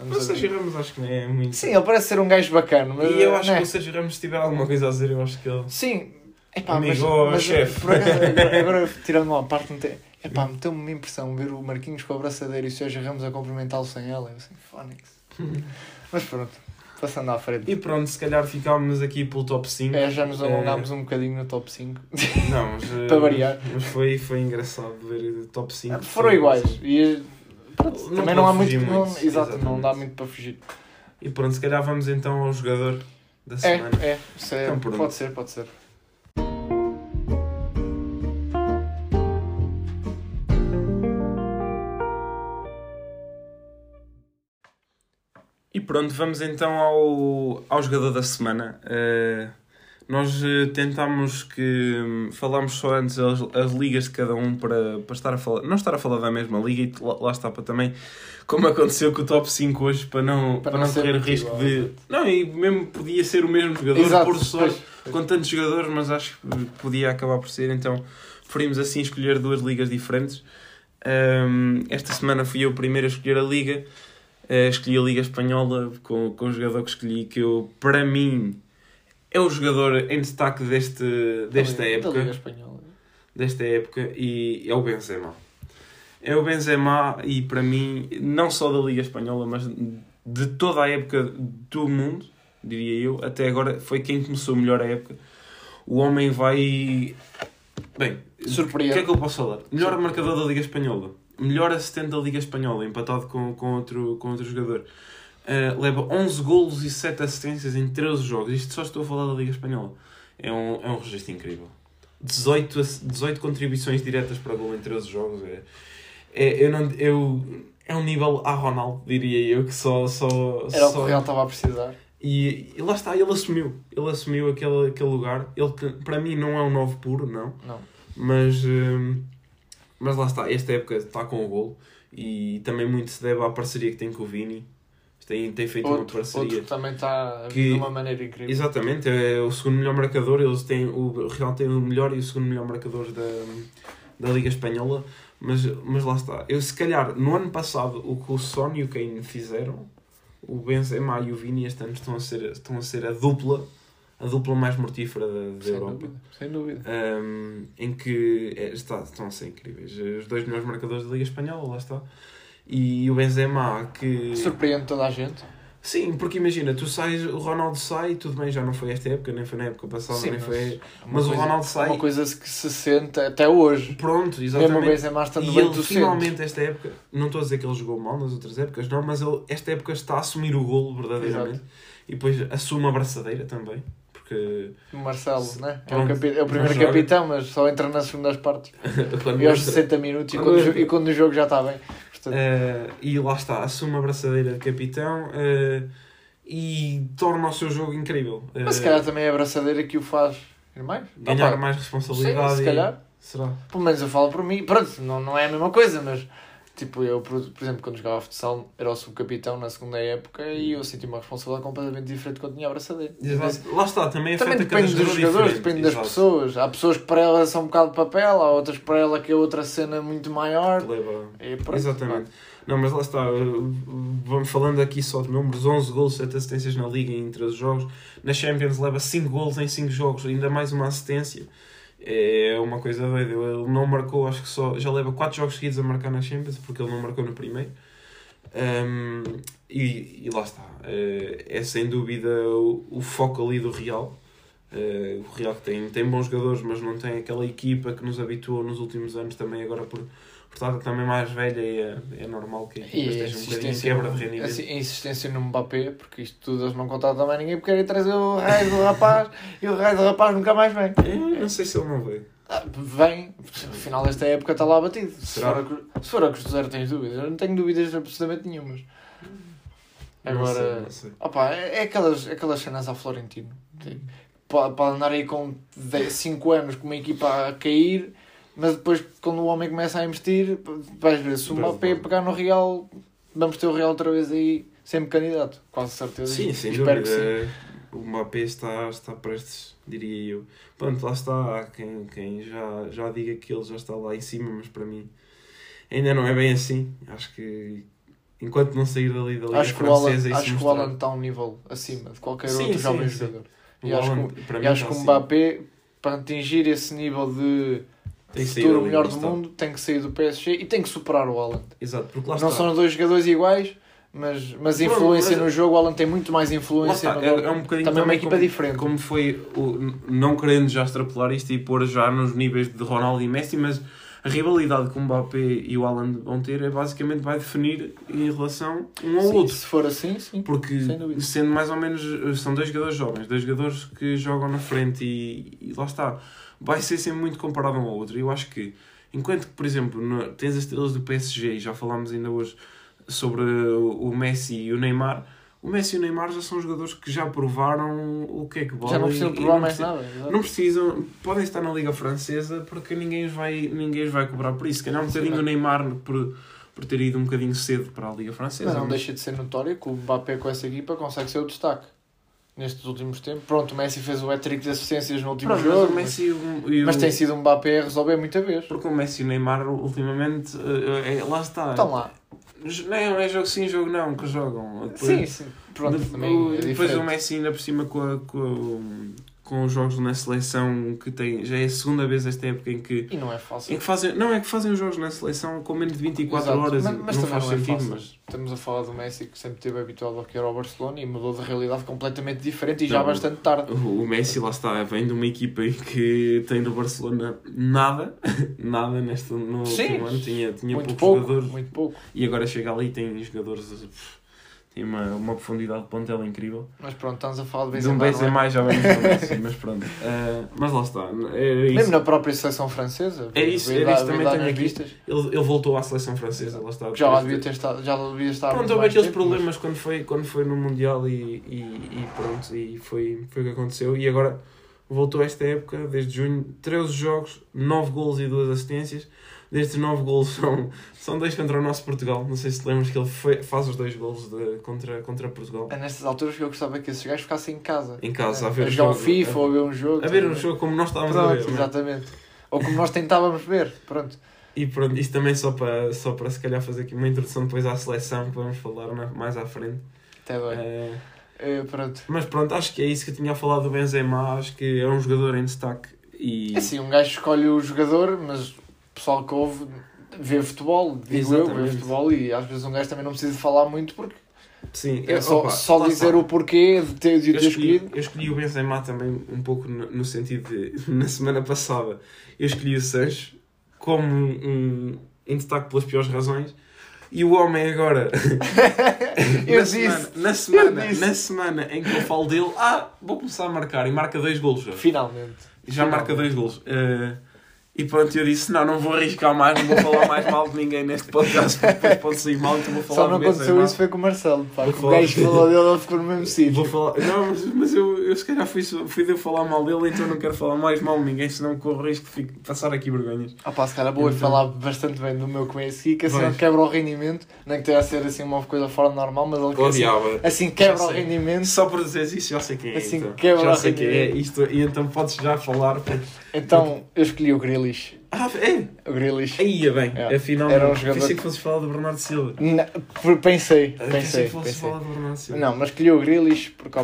O Sérgio Ramos acho que não é muito... Sim, ele parece ser um gajo bacana, mas... E eu acho que o Sérgio Ramos, se tiver alguma coisa a dizer, eu acho que ele... Sim. Amigo ou chefe. Agora, tirando uma parte, meteu-me uma impressão ver o Marquinhos com a abraçadeira e o Sérgio Ramos a cumprimentá-lo sem ela. Eu assim, fónix. Mas pronto, passando à frente. E pronto, se calhar ficámos aqui pelo top 5. Já nos alongámos um bocadinho no top 5. Não, mas... para variar. Mas foi engraçado ver o top 5. Foram iguais. Pronto, também não há muito. Exato, não dá muito para fugir. E pronto, se calhar vamos então ao jogador da semana. Então, pode ser. E pronto, vamos então ao jogador da semana. Nós tentámos que... Falámos só antes as ligas de cada um para estar a falar... Não estar a falar da mesma liga e lá está para também... Como aconteceu com o top 5 hoje para não correr o risco de... Não, e mesmo podia ser o mesmo jogador. Exato, por só com tantos jogadores, mas acho que podia acabar por ser. Então, preferimos assim escolher duas ligas diferentes. Esta semana fui eu o primeiro a escolher a liga. Escolhi a liga espanhola com o jogador que escolhi, que eu, para mim... É o jogador em destaque desta época e é o Benzema. É o Benzema e, para mim, não só da Liga Espanhola, mas de toda a época do mundo, diria eu, até agora foi quem começou melhor a época. O homem vai... Bem, surpreende. O que é que eu posso falar? Melhor marcador da Liga Espanhola. Melhor assistente da Liga Espanhola, empatado com outro jogador. Leva 11 golos e 7 assistências em 13 jogos. Isto só estou a falar da Liga Espanhola. É um registro incrível. 18 contribuições diretas para gol em 13 jogos. É um nível a Ronaldo, diria eu, que só era o que ele estava a precisar. E lá está, ele assumiu aquele lugar. Ele, para mim, não é um 9 puro, não. Mas lá está, esta época está com o golo. E também muito se deve à parceria que tem com o Vini. têm feito uma parceria. Outro também está a vir de uma maneira incrível. Exatamente, é o segundo melhor marcador, eles têm, o Real tem o melhor e o segundo melhor marcador da Liga Espanhola, mas lá está. Eu, se calhar, no ano passado, o que o Son e o Kane fizeram, o Benzema e o Vini este ano estão a ser a dupla mais mortífera da Europa. Sem dúvida. Em que estão a ser incríveis. Os dois melhores marcadores da Liga Espanhola, lá está. E o Benzema que... surpreende toda a gente. Sim, porque imagina, tu sais, o Ronaldo sai, tudo bem, já não foi esta época, nem foi na época passada, sim, nem foi... Mas coisa, o Ronaldo sai... uma coisa que se sente até hoje. Pronto, exatamente. Benzema está no e ele finalmente, esta época, não estou a dizer que ele jogou mal nas outras épocas, não, mas ele, esta época, está a assumir o golo verdadeiramente. Exato. E depois assume a braçadeira também. O Marcelo, né? é o primeiro capitão, mas só entra nas segundas partes e aos 60 minutos e quando o jogo já está bem. Portanto... e lá está, assume a braçadeira de capitão e torna o seu jogo incrível. Mas se calhar também é a braçadeira que o faz ganhar mais responsabilidade. Sim, se calhar. Será? Pelo menos eu falo por mim. Pronto, não é a mesma coisa, mas... tipo, eu, por exemplo, quando jogava futsal, era o subcapitão na segunda época e eu senti uma responsabilidade completamente diferente quando tinha a braçadeira. Exato. Lá está, também afeta cada jogador. Depende dos jogadores, depende das pessoas. Há pessoas que para ela são um bocado de papel, há outras que para ela que é outra cena muito maior. Exatamente. Não, mas lá está, vamos falando aqui só de números, 11 golos, 7 assistências na Liga em 13 jogos. Na Champions leva 5 golos em 5 jogos, ainda mais uma assistência. É uma coisa doida. Ele não marcou, acho que só... já leva 4 jogos seguidos a marcar na Champions, porque ele não marcou no primeiro. E lá está. É sem dúvida o foco ali do Real. O Real que tem bons jogadores, mas não tem aquela equipa que nos habituou nos últimos anos também, agora por estar também mais velha, é normal que a equipa esteja um bocadinho em quebra de rendimento. A insistência no Mbappé, porque isto tudo eles não contaram também ninguém, porque querem trazer o raio do rapaz e o raio do rapaz nunca mais vem. Eu não sei se ele não veio. Vem, no final desta época está lá batido. Se for a cruzar, tens dúvidas? Eu não tenho dúvidas absolutamente nenhumas. Agora, não sei. Opa, é aquelas cenas ao Florentino. Para andar aí com 5 anos com uma equipa a cair, mas depois quando o homem começa a investir, vais ver, se o Mbappé pegar no Real, vamos ter o Real outra vez aí sempre candidato, quase certeza. Sim, sem dúvida. Que sim. O Mbappé está prestes, diria eu. Pronto, lá está, há quem já diga que ele já está lá em cima, mas para mim ainda não é bem assim. Acho que enquanto não sair dali da Liga Francesa... Acho que o Haaland está a um nível acima de qualquer outro jovem jogador. E acho que o Mbappé, para atingir esse nível de futuro melhor do mundo, tem que sair do PSG e tem que superar o Haaland. Exato, porque lá não são os dois jogadores iguais, mas influência no jogo, o Haaland tem muito mais influência. É um bocadinho também uma equipa diferente. Como foi, não querendo já extrapolar isto e pôr já nos níveis de Ronaldo e Messi, mas a rivalidade que o Mbappé e o Haaland vão ter basicamente vai definir em relação um ao outro. Se for assim, sim. Porque sendo mais ou menos, são dois jogadores jovens, dois jogadores que jogam na frente e lá está. Vai ser sempre muito comparado um ao outro. Eu acho que, enquanto que, por exemplo, tens as estrelas do PSG, e já falámos ainda hoje sobre o Messi e o Neymar, o Messi e o Neymar já são jogadores que já provaram o que é que vale. Já não precisam provar mais nada. Não precisam, podem estar na Liga Francesa porque ninguém os vai cobrar por isso. Se calhar um bocadinho o Neymar por ter ido um bocadinho cedo para a Liga Francesa. Mas não deixa de ser notório que o Mbappé com essa equipa consegue ser o destaque nestes últimos tempos. Pronto, o Messi fez o hat-trick de assistências no último jogo, mas tem sido um Mbappé a resolver muita vez. Porque o Messi e o Neymar ultimamente, lá está. Estão lá. Não é jogo sim, jogo não, que jogam. Depois, sim. Pronto, também é depois o Messi ainda por cima com os jogos na seleção, que tem, já é a segunda vez esta época em que... E não é fácil. Que fazem os jogos na seleção com menos de 24 horas. Mas não faz sentido. Mas estamos a falar do Messi que sempre esteve habituado ao Barcelona e mudou de realidade completamente diferente e já bastante tarde. O Messi, lá está, vem de uma equipa em que tem no Barcelona nada neste no último ano. Tinha poucos jogadores. Muito pouco. E agora chega ali e tem jogadores... Tem uma profundidade de pontel incrível. Mas pronto, estamos a falar de Benzema. De um Benzema já vamos falar, mas pronto. Mas lá está. Mesmo na própria seleção francesa. É isso também tenho aqui. Ele voltou à seleção francesa, lá está. Já devia estar. Pronto, houve aqueles problemas quando foi no Mundial e pronto, e foi o que aconteceu. E agora voltou esta época, desde junho, 13 jogos, 9 golos e 2 assistências. destes 9 golos são 2 contra o nosso Portugal. Não sei se te lembras que ele faz os 2 golos contra Portugal. É nestas alturas que eu gostava que esses gajos ficassem em casa. Em casa, a ver o jogo. A jogar FIFA, ou a ver um jogo. A ver um jogo como nós estávamos a ver. Exatamente. Ou como nós tentávamos ver, pronto. E pronto, isto também só para se calhar fazer aqui uma introdução depois à seleção, que vamos falar mais à frente. Até bem. Pronto. Mas pronto, acho que é isso que eu tinha a falar do Benzema. Acho que é um jogador em destaque. E... é assim, um gajo escolhe o jogador, mas o pessoal que ouve vê futebol, digo eu, vê futebol, e às vezes um gajo também não precisa de falar muito porque... sim, é só dizer o porquê de ter escolhido. Eu escolhi o Benzema também um pouco no sentido de, na semana passada, eu escolhi o Sancho como em destaque pelas piores razões. E o homem agora, na semana em que eu falo dele, vou começar a marcar, e marca 2 golos já. Finalmente. Marca 2 golos. E pronto, eu disse, não vou arriscar mais, não vou falar mais mal de ninguém neste podcast, porque depois pode sair mal, então vou falar. Só não aconteceu isso, foi com o Marcelo, pá, que o gajo falou dele, ele ficou no mesmo sítio. Vou falar, não, mas eu se calhar fui de eu falar mal dele, então não quero falar mais mal de ninguém, senão corro o risco de passar aqui vergonhas. Se calhar vou falar bastante bem do meu começo, que assim ele quebra o rendimento, não é que tenha a ser assim uma coisa fora do normal, mas ele assim quebra o rendimento. Só por dizeres isso, já sei quem é. Assim quebra o rendimento. E então podes já falar. Então, eu escolhi o Grealish. O Grealish. Aí ia bem, afinal, era um jogador... pensei que fosses falar do Bernardo Silva. Pensei que fosses falar do Bernardo Silva. Não, mas escolhi o Grealish porque,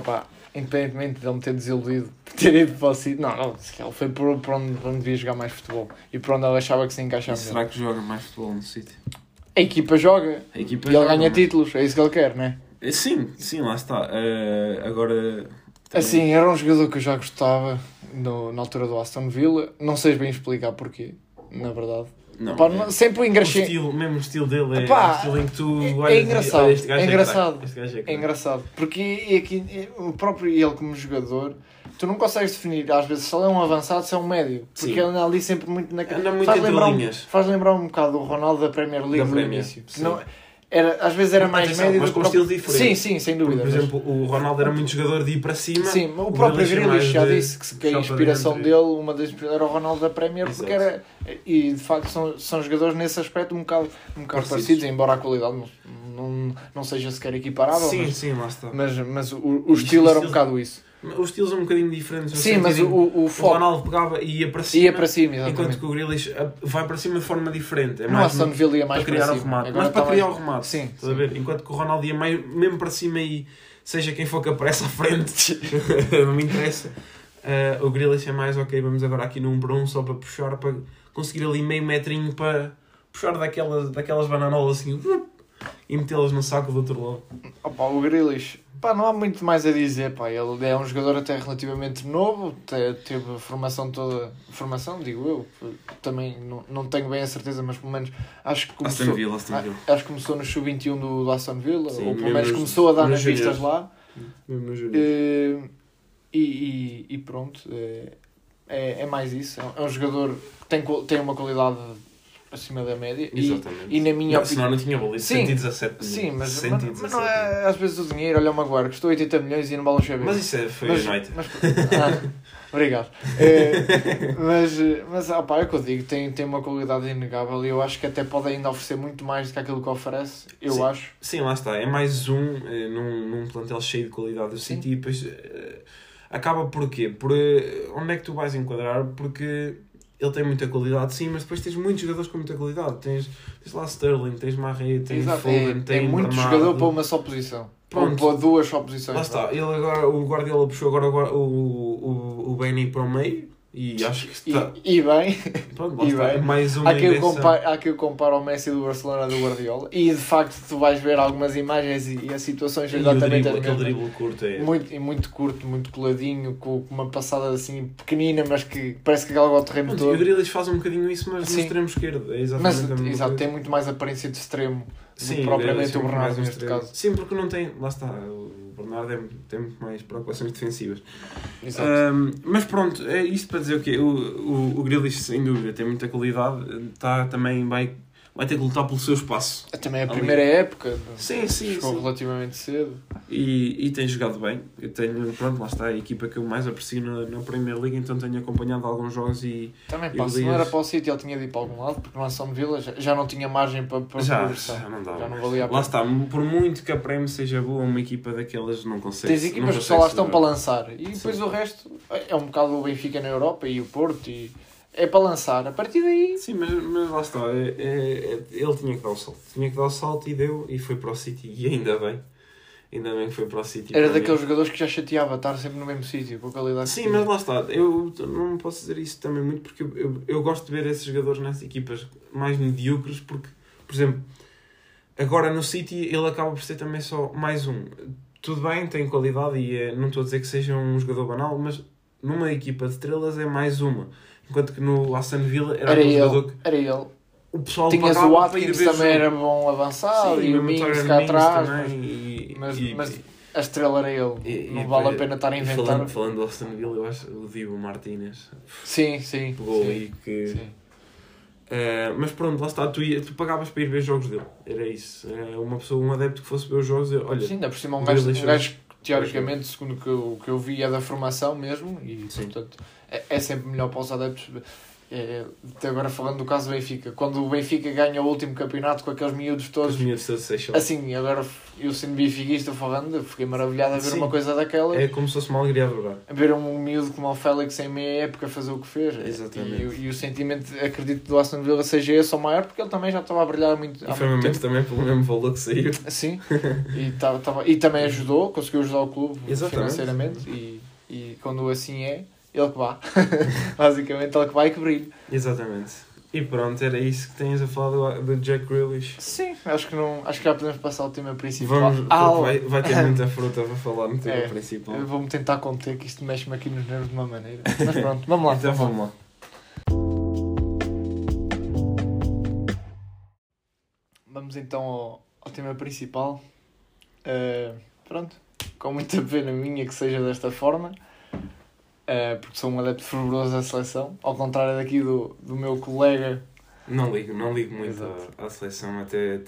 independentemente de ele me ter desiludido, ter ido para o City, ele foi por onde devia jogar mais futebol e por onde ele achava que se encaixava. Será que joga mais futebol no City? A equipa joga e ele ganha títulos, é isso que ele quer, não é? Sim, lá está. Agora... assim, era um jogador que eu já gostava na altura do Aston Villa. Não sei bem explicar porquê, na verdade. Sempre o engraxinho. O mesmo estilo dele é o estilo em que tu olhas. É engraçado. É engraçado. Porque aqui, o próprio ele como jogador, tu não consegues definir às vezes se ele é um avançado, se é um médio. Porque ele anda ali sempre muito na cabeça. Faz lembrar um bocado o Ronaldo da Premier League no início. Às vezes era mais médio, mas com um estilo diferente. Sim, sem dúvida. Por exemplo, o Ronaldo era muito jogador de ir para cima. Sim, o próprio Grealish já disse que a inspiração dele, uma das inspirações, era o Ronaldo da Premier, porque era... e de facto são jogadores nesse aspecto um bocado parecidos, embora a qualidade não seja sequer equiparável. Sim, lá está. Mas o estilo era um bocado isso. Os estilos são um bocadinho diferentes. Sim, mas o Ronaldo pegava e ia para cima. Enquanto que o Grealish vai para cima de forma diferente. É mais para criar o remate. Mas para criar o remate. Sim. Estás a ver? Enquanto que o Ronaldo ia mesmo para cima e seja quem for que aparece à frente. Não me interessa. O Grealish é mais vamos agora aqui num para um só para puxar, para conseguir ali meio metrinho para puxar daquelas bananolas assim e metê-las no saco do outro lado. O Grealish... não há muito mais a dizer, ele é um jogador até relativamente novo, teve a formação toda, também não tenho bem a certeza, mas pelo menos acho que começou, Aston Villa. Acho que começou no sub-21 do Aston Villa, ou pelo menos começou a dar nas vistas lá, e pronto, é mais isso, é um jogador que tem uma qualidade acima da média. Exatamente. E na minha opinião... senão não tinha balido. 117 milhões. Sim, mas não é... às vezes o dinheiro, olha o Maguire, custou 80 milhões e não vale um cheiro. Mas isso foi a noite. Obrigado. É o que eu digo, tem uma qualidade inegável e eu acho que até pode ainda oferecer muito mais do que aquilo que oferece, acho. Sim, lá está. É mais um num plantel cheio de qualidade do City e depois... acaba por quê? Por onde é que tu vais enquadrar? Porque... ele tem muita qualidade, sim, mas depois tens muitos jogadores com muita qualidade. Tens lá Sterling, tens Mahrez, tens Foden, tem muito jogador para uma só posição. Pronto. Ou para duas só posições. Lá está. Ele agora, o Guardiola puxou agora o Benny para o meio e acho que está... E bem. Pronto, lá está. Mais uma invenção. Há que eu comparo ao Messi do Barcelona do Guardiola e, de facto, tu vais ver algumas imagens e as situações... aquele drible curto é... muito curto, muito coladinho, com uma passada assim pequenina, mas que parece que galga o terreno todo. E o Grealish faz um bocadinho isso, mas no extremo esquerdo. É exatamente tem muito mais aparência de extremo do que propriamente o Bernardo, neste caso. Sim, porque não tem... lá está... o Bernardo tem muito mais preocupações defensivas. Exato. Mas pronto, é isto para dizer o quê? O Grealish, sem dúvida, tem muita qualidade, está também bem vai ter que lutar pelo seu espaço. Também é a primeira época. Sim. Ficou relativamente cedo. E tem jogado bem. Eu tenho, pronto, lá está, a equipa que eu mais aprecio na Premier League, então tenho acompanhado alguns jogos e... Também, pá, se não era para o City, ele tinha de ir para algum lado, porque no Aston Villa já não tinha margem para progressar. Já não valia a pena. Lá está, por muito que a Premier seja boa, uma equipa daquelas não consegue. Tens equipas que só lá estão para lançar. E depois o resto é um bocado o Benfica na Europa e o Porto e... É para lançar, a partir daí... Sim, mas lá está, ele tinha que dar o salto. Tinha que dar o salto e deu, e foi para o City, e ainda bem. Ainda bem que foi para o City. Era daqueles jogadores que já chateava estar sempre no mesmo sítio, com a qualidade. Sim, mas lá está, eu não posso dizer isso também muito, porque eu gosto de ver esses jogadores nessas equipas mais medíocres, porque, por exemplo, agora no City ele acaba por ser também só mais um. Tudo bem, tem qualidade, e não estou a dizer que seja um jogador banal, mas numa equipa de estrelas é mais uma. Enquanto que no Aston Villa era um jogador que... Era ele. O pessoal tinhas o Watkins também jogo. Era bom avançado, e o Mings cá atrás. Mas a estrela era ele. Não vale a pena estar a inventar. Falando do Aston Villa, eu acho o Dibu Martínez. Sim. Pegou ali que... Sim. Mas pronto, lá está. Tu pagavas para ir ver jogos dele. Era isso. Um adepto que fosse ver os jogos dele. Olha, sim, ainda por cima um gajo... Teoricamente, segundo que eu vi, é da formação mesmo, e sim. Portanto é sempre melhor para os adeptos. Até agora falando do caso do Benfica, quando o Benfica ganha o último campeonato com aqueles miúdos todos, assim, agora eu sendo benfiquista falando, fiquei maravilhado a ver sim. Uma coisa daquela. É como se fosse uma alegria a ver. A ver um miúdo como o Félix em meia época fazer o que fez. Exatamente. E o sentimento, acredito, do Aston Villa seja esse ou maior, porque ele também já estava a brilhar muito. E foi muito também pelo mesmo valor que saiu. Sim, e também ajudou, conseguiu ajudar o clube financeiramente, e quando assim é... Ele que vá. Basicamente, ele que vai e que brilha. Exatamente. E pronto, era isso que tens a falar do Jack Grealish. Sim, acho que já podemos passar ao tema principal. Vai ter muita fruta para falar no tema principal. Vou-me tentar conter, que isto mexe-me aqui nos nervos de uma maneira. Mas pronto, vamos lá. Então vamos lá. Vamos então ao tema principal. Pronto, com muita pena minha que seja desta forma. Porque sou um adepto fervoroso da seleção, ao contrário daqui do meu colega. Não ligo muito à seleção, até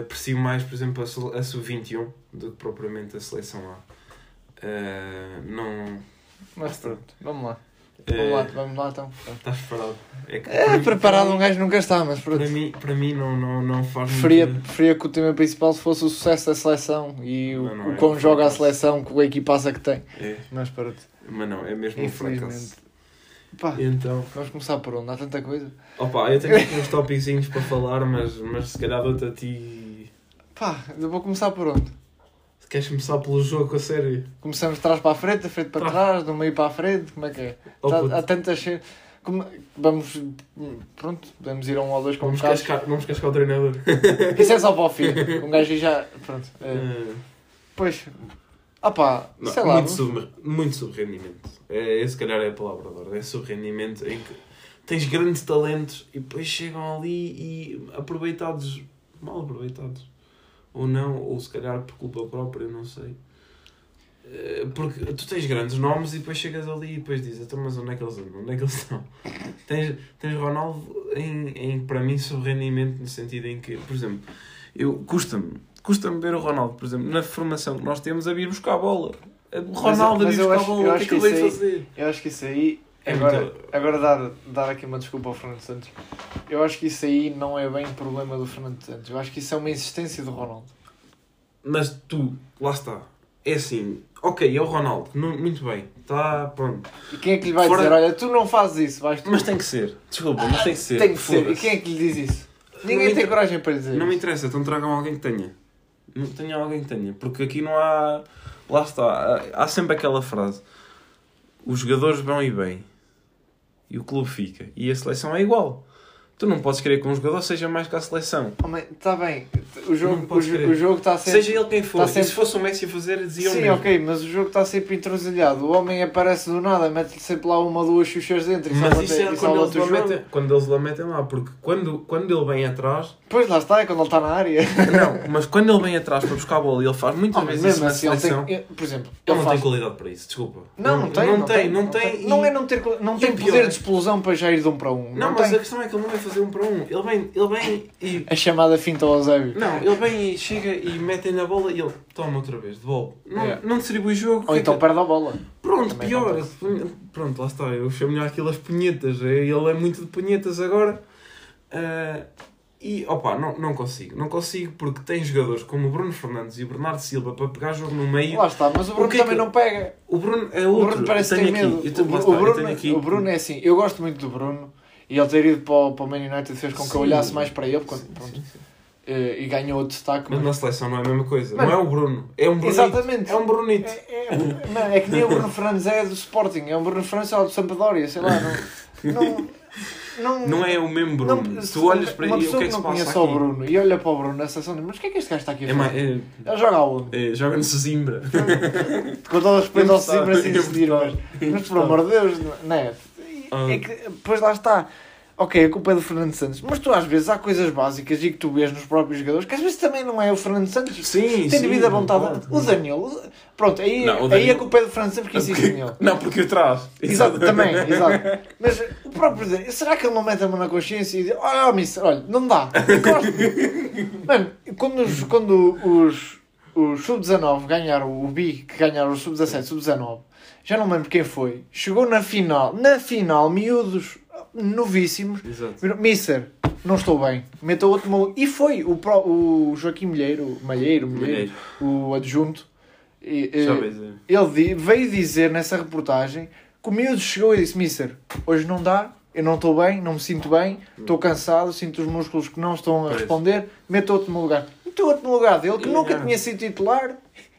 aprecio mais, por exemplo, a sub-21 do que propriamente a seleção A. Mas pronto, vamos lá. Vamos lá então. Estás preparado? Preparado um gajo nunca está, mas pronto. Para mim não faz muito... Preferia que o tema principal fosse o sucesso da seleção e o como joga a seleção com a equipaça que tem. É. Mas pronto. Mas não, é mesmo um fracasso. Pá, então... Vamos começar por onde? Há tanta coisa. Eu tenho aqui uns topizinhos para falar, mas se calhar dou-te a ti... Pá, eu vou começar por onde? Queres começar pelo jogo, a sério? Começamos de trás para a frente, da frente para trás, do meio para a frente, como é que é? Há tantas... Vamos... Pronto, podemos ir a um ou dois com um gajo. Vamos cascar o treinador. Isso é só para o fim. Um gajo já... Pronto. Pois... sei lá... Muito subrendimento. Se calhar é a palavra agora. É subrendimento em que tens grandes talentos e depois chegam ali e aproveitados... Mal aproveitados. Ou não, ou se calhar por culpa própria, não sei. Porque tu tens grandes nomes e depois chegas ali e depois dizes, mas onde é que eles andam? Onde é que eles estão? Tens Ronaldo para mim, sob rendimento, no sentido em que, por exemplo, custa-me ver o Ronaldo, por exemplo, na formação que nós temos, a vir buscar a bola. O Ronaldo a vir buscar a bola, o que é que ele veio fazer? Eu acho que isso aí... Agora dar aqui uma desculpa ao Fernando Santos. Eu acho que isso aí não é bem problema do Fernando Santos. Eu acho que isso é uma insistência do Ronaldo. Mas tu, lá está. É assim, é o Ronaldo. Muito bem, está pronto. E quem é que lhe vai dizer, olha, tu não fazes isso, vais tu... Mas tem que ser, desculpa, mas tem que ser. Tem que ser, e quem é que lhe diz isso? Ninguém tem coragem para dizer isso. Não me interessa, então tragam alguém que tenha. Não tenha alguém que tenha, porque aqui não há... Lá está, há sempre aquela frase. Os jogadores vão e bem. E o clube fica. E a seleção é igual. Tu não podes querer que um jogador seja mais que a seleção. Está bem. O jogo está sempre... Seja ele quem for, sempre... se fosse o Messi a fazer, diziam mesmo. Sim, ok, mas o jogo está sempre entrosilhado. O homem aparece do nada, mete-lhe sempre lá uma, duas chuchas dentro. Mas isso é quando eles lamentem lá, porque quando ele vem atrás... Pois, lá está, é quando ele está na área. Não, mas quando ele vem atrás para buscar a bola, ele faz muitas vezes isso na seleção. Por exemplo, ele não tem qualidade para isso, desculpa. Não tem. Não é não ter poder de explosão para já ir de um para um. Não, mas a questão é que ele não vai fazer um para um. Ele vem e... A chamada finta ao Eusébio. Não, ele vem e chega e mete-lhe a bola e ele toma outra vez, devolve. Não distribui o jogo. Ou então perde a bola. Pronto, também pior. Pronto, lá está. Eu chamo-lhe aquilo as punhetas. Ele é muito de punhetas agora. E, opá, não consigo. Não consigo porque tem jogadores como o Bruno Fernandes e o Bernardo Silva para pegar jogo no meio. Lá está, mas o Bruno também não pega. O Bruno é outro. O Bruno parece que tem medo. O Bruno é assim. Eu gosto muito do Bruno. E ele ter ido para o Man United fez com que eu olhasse mais para ele. Sim. E ganhou o destaque. Mas na seleção não é a mesma coisa. Mano, não é o Bruno. É um Brunito. Exatamente. É um Brunito. É que nem o Bruno Fernandes é do Sporting. É um Bruno Fernandes ou do Sampdoria. Sei lá. Não é o mesmo Bruno. Tu olhas para ele e o que é que se passa aqui? O Bruno e olha para o Bruno na seleção. Mas o que é que este gajo está aqui a fazer? Ele joga aonde? Joga no Sesimbra. Com todo o respeito ao Sesimbra se decidir. Mas por amor de Deus, não é? É que, pois lá está. Ok, a culpa é do Fernando Santos. Mas tu às vezes há coisas básicas e que tu vês nos próprios jogadores que às vezes também não é o Fernando Santos. Sim, tem devido à vontade. Claro. O Danilo. Pronto, aí a culpa é do Fernando Santos porque insiste nele. Não, porque o traz. Exato, também. Exato. Mas o próprio Danilo. Será que ele não mete a mão na consciência e diz: Olha, não dá. Mano, quando os Sub-19 ganharam o BI, que ganharam o Sub-17, Sub-19, já não lembro quem foi, chegou na final, miúdos novíssimos, Mister, não estou bem, meteu outro maluco, e foi o Joaquim Malheiro, o adjunto, ele veio dizer nessa reportagem que o miúdo chegou e disse: Mister, hoje não dá, eu não estou bem, não me sinto bem, estou cansado, sinto os músculos que não estão a responder, meteu outro no lugar. Meteu outro no lugar dele, que nunca tinha sido titular,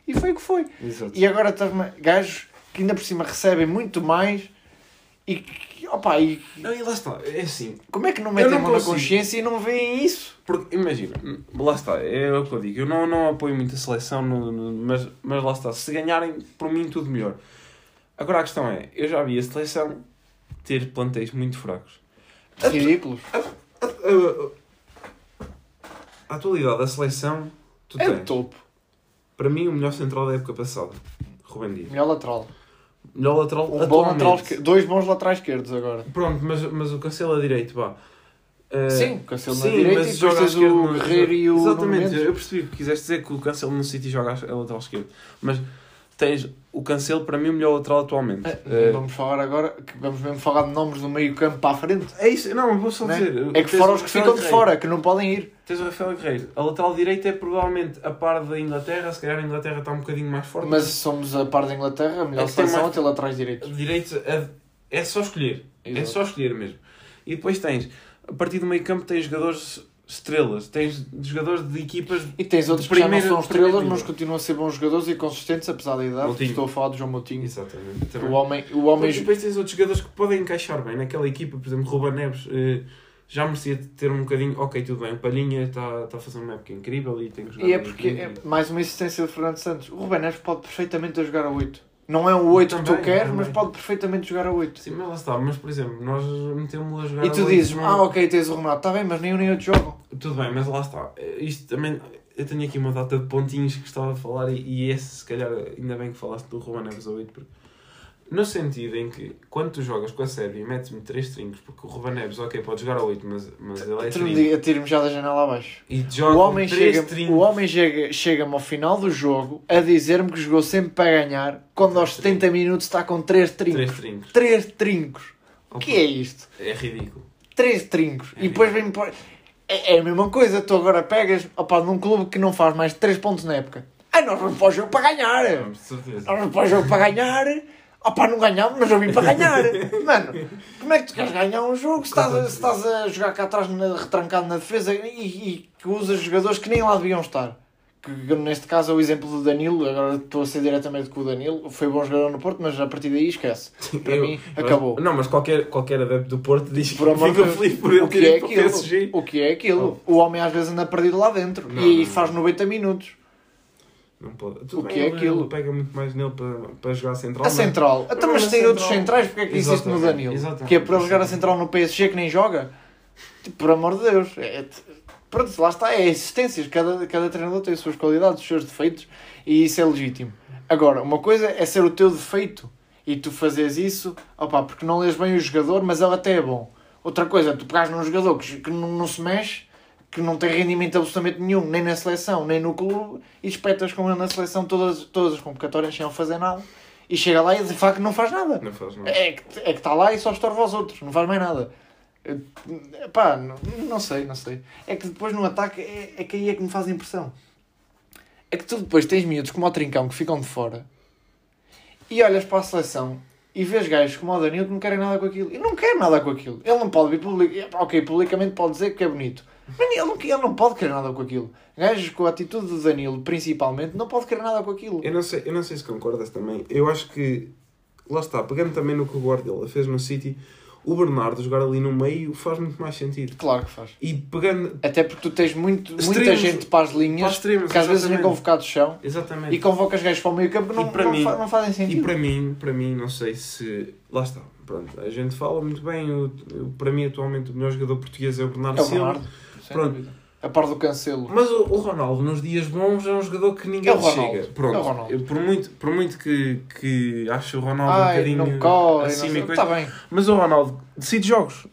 e foi o que foi. Exato. E agora estás gajos que ainda por cima recebem muito mais e que, opa, não, e lá está, é assim. Como é que não metem a mão na consciência e não veem isso? Porque, imagina, lá está, é o que eu digo, eu não apoio muito a seleção, mas lá está, se ganharem, por mim tudo melhor. Agora a questão é, eu já vi a seleção ter plantéis muito fracos. Ridículos. A atualidade da seleção, tu tens. É o topo. Para mim, o melhor central da época passada, Rúben Dias. Melhor lateral um bom lateral, dois bons laterais esquerdos agora. Pronto, mas o Cancelo a direito, vá. Sim, o Cancelo a direito e depois o Guerreiro e o... Exatamente, eu percebi que quiseste dizer que o Cancelo no City joga a lateral esquerdo. Mas tens o Cancelo, para mim, o melhor lateral atualmente. Vamos falar agora, que vamos mesmo falar de nomes do meio campo para a frente. É isso, não, vou só dizer... É que fora os que ficam de fora, que não podem ir. Tens o Rafael Guerreiro. A lateral direita é provavelmente a par da Inglaterra. Se calhar a Inglaterra está um bocadinho mais forte. Mas somos a par da Inglaterra, a melhor seleção é ter laterais direitos. Direito é só escolher. Exato. É só escolher mesmo. E depois tens, a partir do meio campo, tens jogadores estrelas. Tens jogadores de equipas... E tens outros que já não são estrelas, mas continuam a ser bons jogadores e consistentes, apesar da idade. Estou a falar do João Moutinho. Exatamente. Também. O homem... E depois tens outros jogadores que podem encaixar bem naquela equipa. Por exemplo, Ruben Neves... já merecia ter um bocadinho... Ok, tudo bem, o Palhinha está a fazer uma época incrível e tem que jogar... E é porque é mais uma insistência do Fernando Santos. O Rúben Neves pode perfeitamente jogar a 8. Não é um 8 que tu queres, mas pode perfeitamente jogar a 8. Sim, mas lá está. Mas, por exemplo, nós metemos a jogar a 8. E tu dizes, ok, tens o Renato. Está bem, mas nem um nem outro jogam. Tudo bem, mas lá está. Isto também... Eu tenho aqui uma data de pontinhos que estava a falar e esse, se calhar, ainda bem que falaste do Rúben Neves a 8, porque... No sentido em que, quando tu jogas com a Sérvia e metes-me 3 trincos, porque o Rúben Neves, ok, pode jogar a 8, mas ele é trinco. Atiro-me já da janela abaixo. E o homem chega-me ao final do jogo a dizer-me que jogou sempre para ganhar, quando aos 70 minutos está com 3 trincos. 3 trincos. O que é isto? É ridículo. 3 trincos. E depois vem-me... É a mesma coisa, tu agora pegas num clube que não faz mais 3 pontos na época. Nós vamos para o jogo para ganhar! Não ganhámos, mas eu vim para ganhar. Mano, como é que tu queres ganhar um jogo se estás a jogar cá atrás retrancado na defesa e que usas jogadores que nem lá deviam estar? que neste caso é o exemplo do Danilo, agora estou a ser diretamente com o Danilo, foi bom jogador no Porto, mas a partir daí esquece. Para mim, acabou. Não, mas qualquer adepto do Porto diz que fica feliz por ele ter ido para o PSG. O que é aquilo? O homem às vezes anda perdido lá dentro e faz 90 minutos. Não pode. O que é aquilo? Ele pega muito mais nele para jogar a central. A central. Até mas tem outros centrais, porque é que existe no Danilo? Que é para jogar a central no PSG que nem joga? Por amor de Deus. Pronto, lá está, é existências. Cada treinador tem as suas qualidades, os seus defeitos, e isso é legítimo. Agora, uma coisa é ser o teu defeito e tu fazes isso, opa, porque não lês bem o jogador, mas ele até é bom. Outra coisa é tu pegares num jogador que não se mexe, que não tem rendimento absolutamente nenhum, nem na seleção, nem no clube, e espetas com ele na seleção todas as convocatórias sem ele fazer nada, e chega lá e de facto não faz nada. Não faz nada. É que está lá e só estorva aos outros, não faz mais nada. Pá, não sei. É que depois no ataque é que aí é que me faz impressão. É que tu depois tens miúdos como o Trincão que ficam de fora e olhas para a seleção e vês gajos como o Danilo que não querem nada com aquilo. E não quer nada com aquilo. Ele não pode vir publicamente. Ok, publicamente pode dizer que é bonito. Mas ele não pode querer nada com aquilo. Gajos com a atitude do Danilo, principalmente, não pode querer nada com aquilo. Eu não sei se concordas também. Eu acho que, lá está, pegando também no que o Guardiola fez no City, o Bernardo jogar ali no meio faz muito mais sentido. Claro que faz. E pegando... Até porque tu tens muita gente para as linhas, que às vezes nem convocados são. Exatamente. E convocas gajos para o meio campo não fazem sentido. E para mim, não sei se... Lá está. Pronto, a gente fala muito bem. Para mim, atualmente, o melhor jogador português é o Bernardo Silva. Pronto. A par do Cancelo. Mas o Ronaldo, nos dias bons, é um jogador que ninguém chega. Pronto. É o Ronaldo. Por muito que ache o Ronaldo um bocadinho corre, acima e coisa. Está bem. Mas o Ronaldo decide jogos.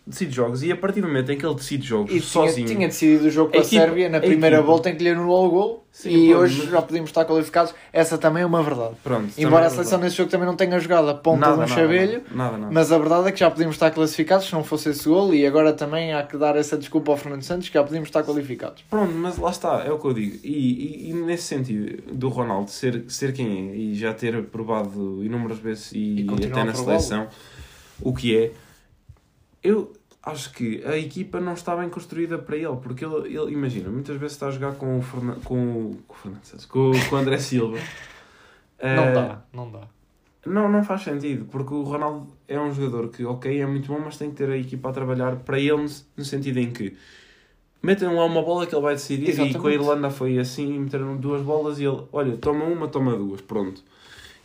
E a partir do momento em que ele decide jogos e sozinho... tinha decidido o jogo com a Sérvia. Na primeira volta em que lhe anulou o gol. Sim, e pronto, hoje já podíamos estar qualificados. Essa também é uma verdade. Pronto, embora a seleção nesse jogo também não tenha jogado a ponta de um chavelho. Nada. Mas a verdade é que já podíamos estar classificados se não fosse esse gol. E agora também há que dar essa desculpa ao Fernando Santos que já podíamos estar qualificados. Pronto, mas lá está. É o que eu digo. E nesse sentido do Ronaldo ser quem é e já ter provado inúmeras vezes e até na seleção o que é... Eu acho que a equipa não está bem construída para ele, porque ele imagina, muitas vezes está a jogar com o André Silva. Não dá. Não faz sentido, porque o Ronaldo é um jogador que, ok, é muito bom, mas tem que ter a equipa a trabalhar para ele no sentido em que metem lá uma bola que ele vai decidir. Exatamente. E com a Irlanda foi assim, meteram duas bolas e ele, olha, toma uma, toma duas, pronto.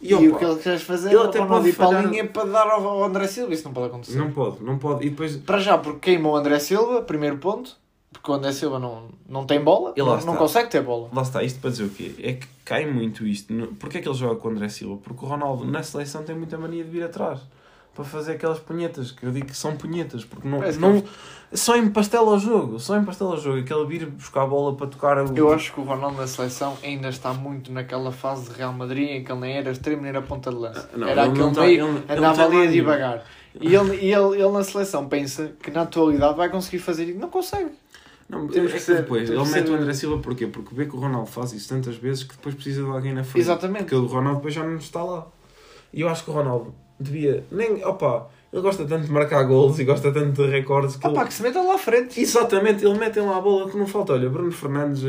E o que ele queres fazer ele até pode ir para a linha para dar ao André Silva. Isso não pode acontecer. Não pode. E depois... Para já, porque queimou o André Silva, primeiro ponto. Porque o André Silva não tem bola, não consegue ter bola. Lá está, isto para dizer o quê? É que cai muito isto. Porquê é que ele joga com o André Silva? Porque o Ronaldo na seleção tem muita mania de vir atrás. Para fazer aquelas punhetas, que eu digo que são punhetas, porque não só empastela o jogo, aquele vir buscar a bola para tocar... Eu acho que o Ronaldo na seleção ainda está muito naquela fase de Real Madrid, em que ele nem era extremo, nem era ponta de lança. Era aquele meio, andava ali a divagar. E ele na seleção pensa que na atualidade vai conseguir fazer e não consegue. Não, temos que ser depois. Ele mete o André Silva porquê? Porque vê que o Ronaldo faz isso tantas vezes que depois precisa de alguém na frente. Exatamente. Porque o Ronaldo depois já não está lá. E eu acho que o Ronaldo... devia, nem, opa, ele gosta tanto de marcar golos e gosta tanto de recordes que, opa, ele... que se metam lá à frente. Exatamente, ele metem lá a bola que não falta. Olha, Bruno Fernandes,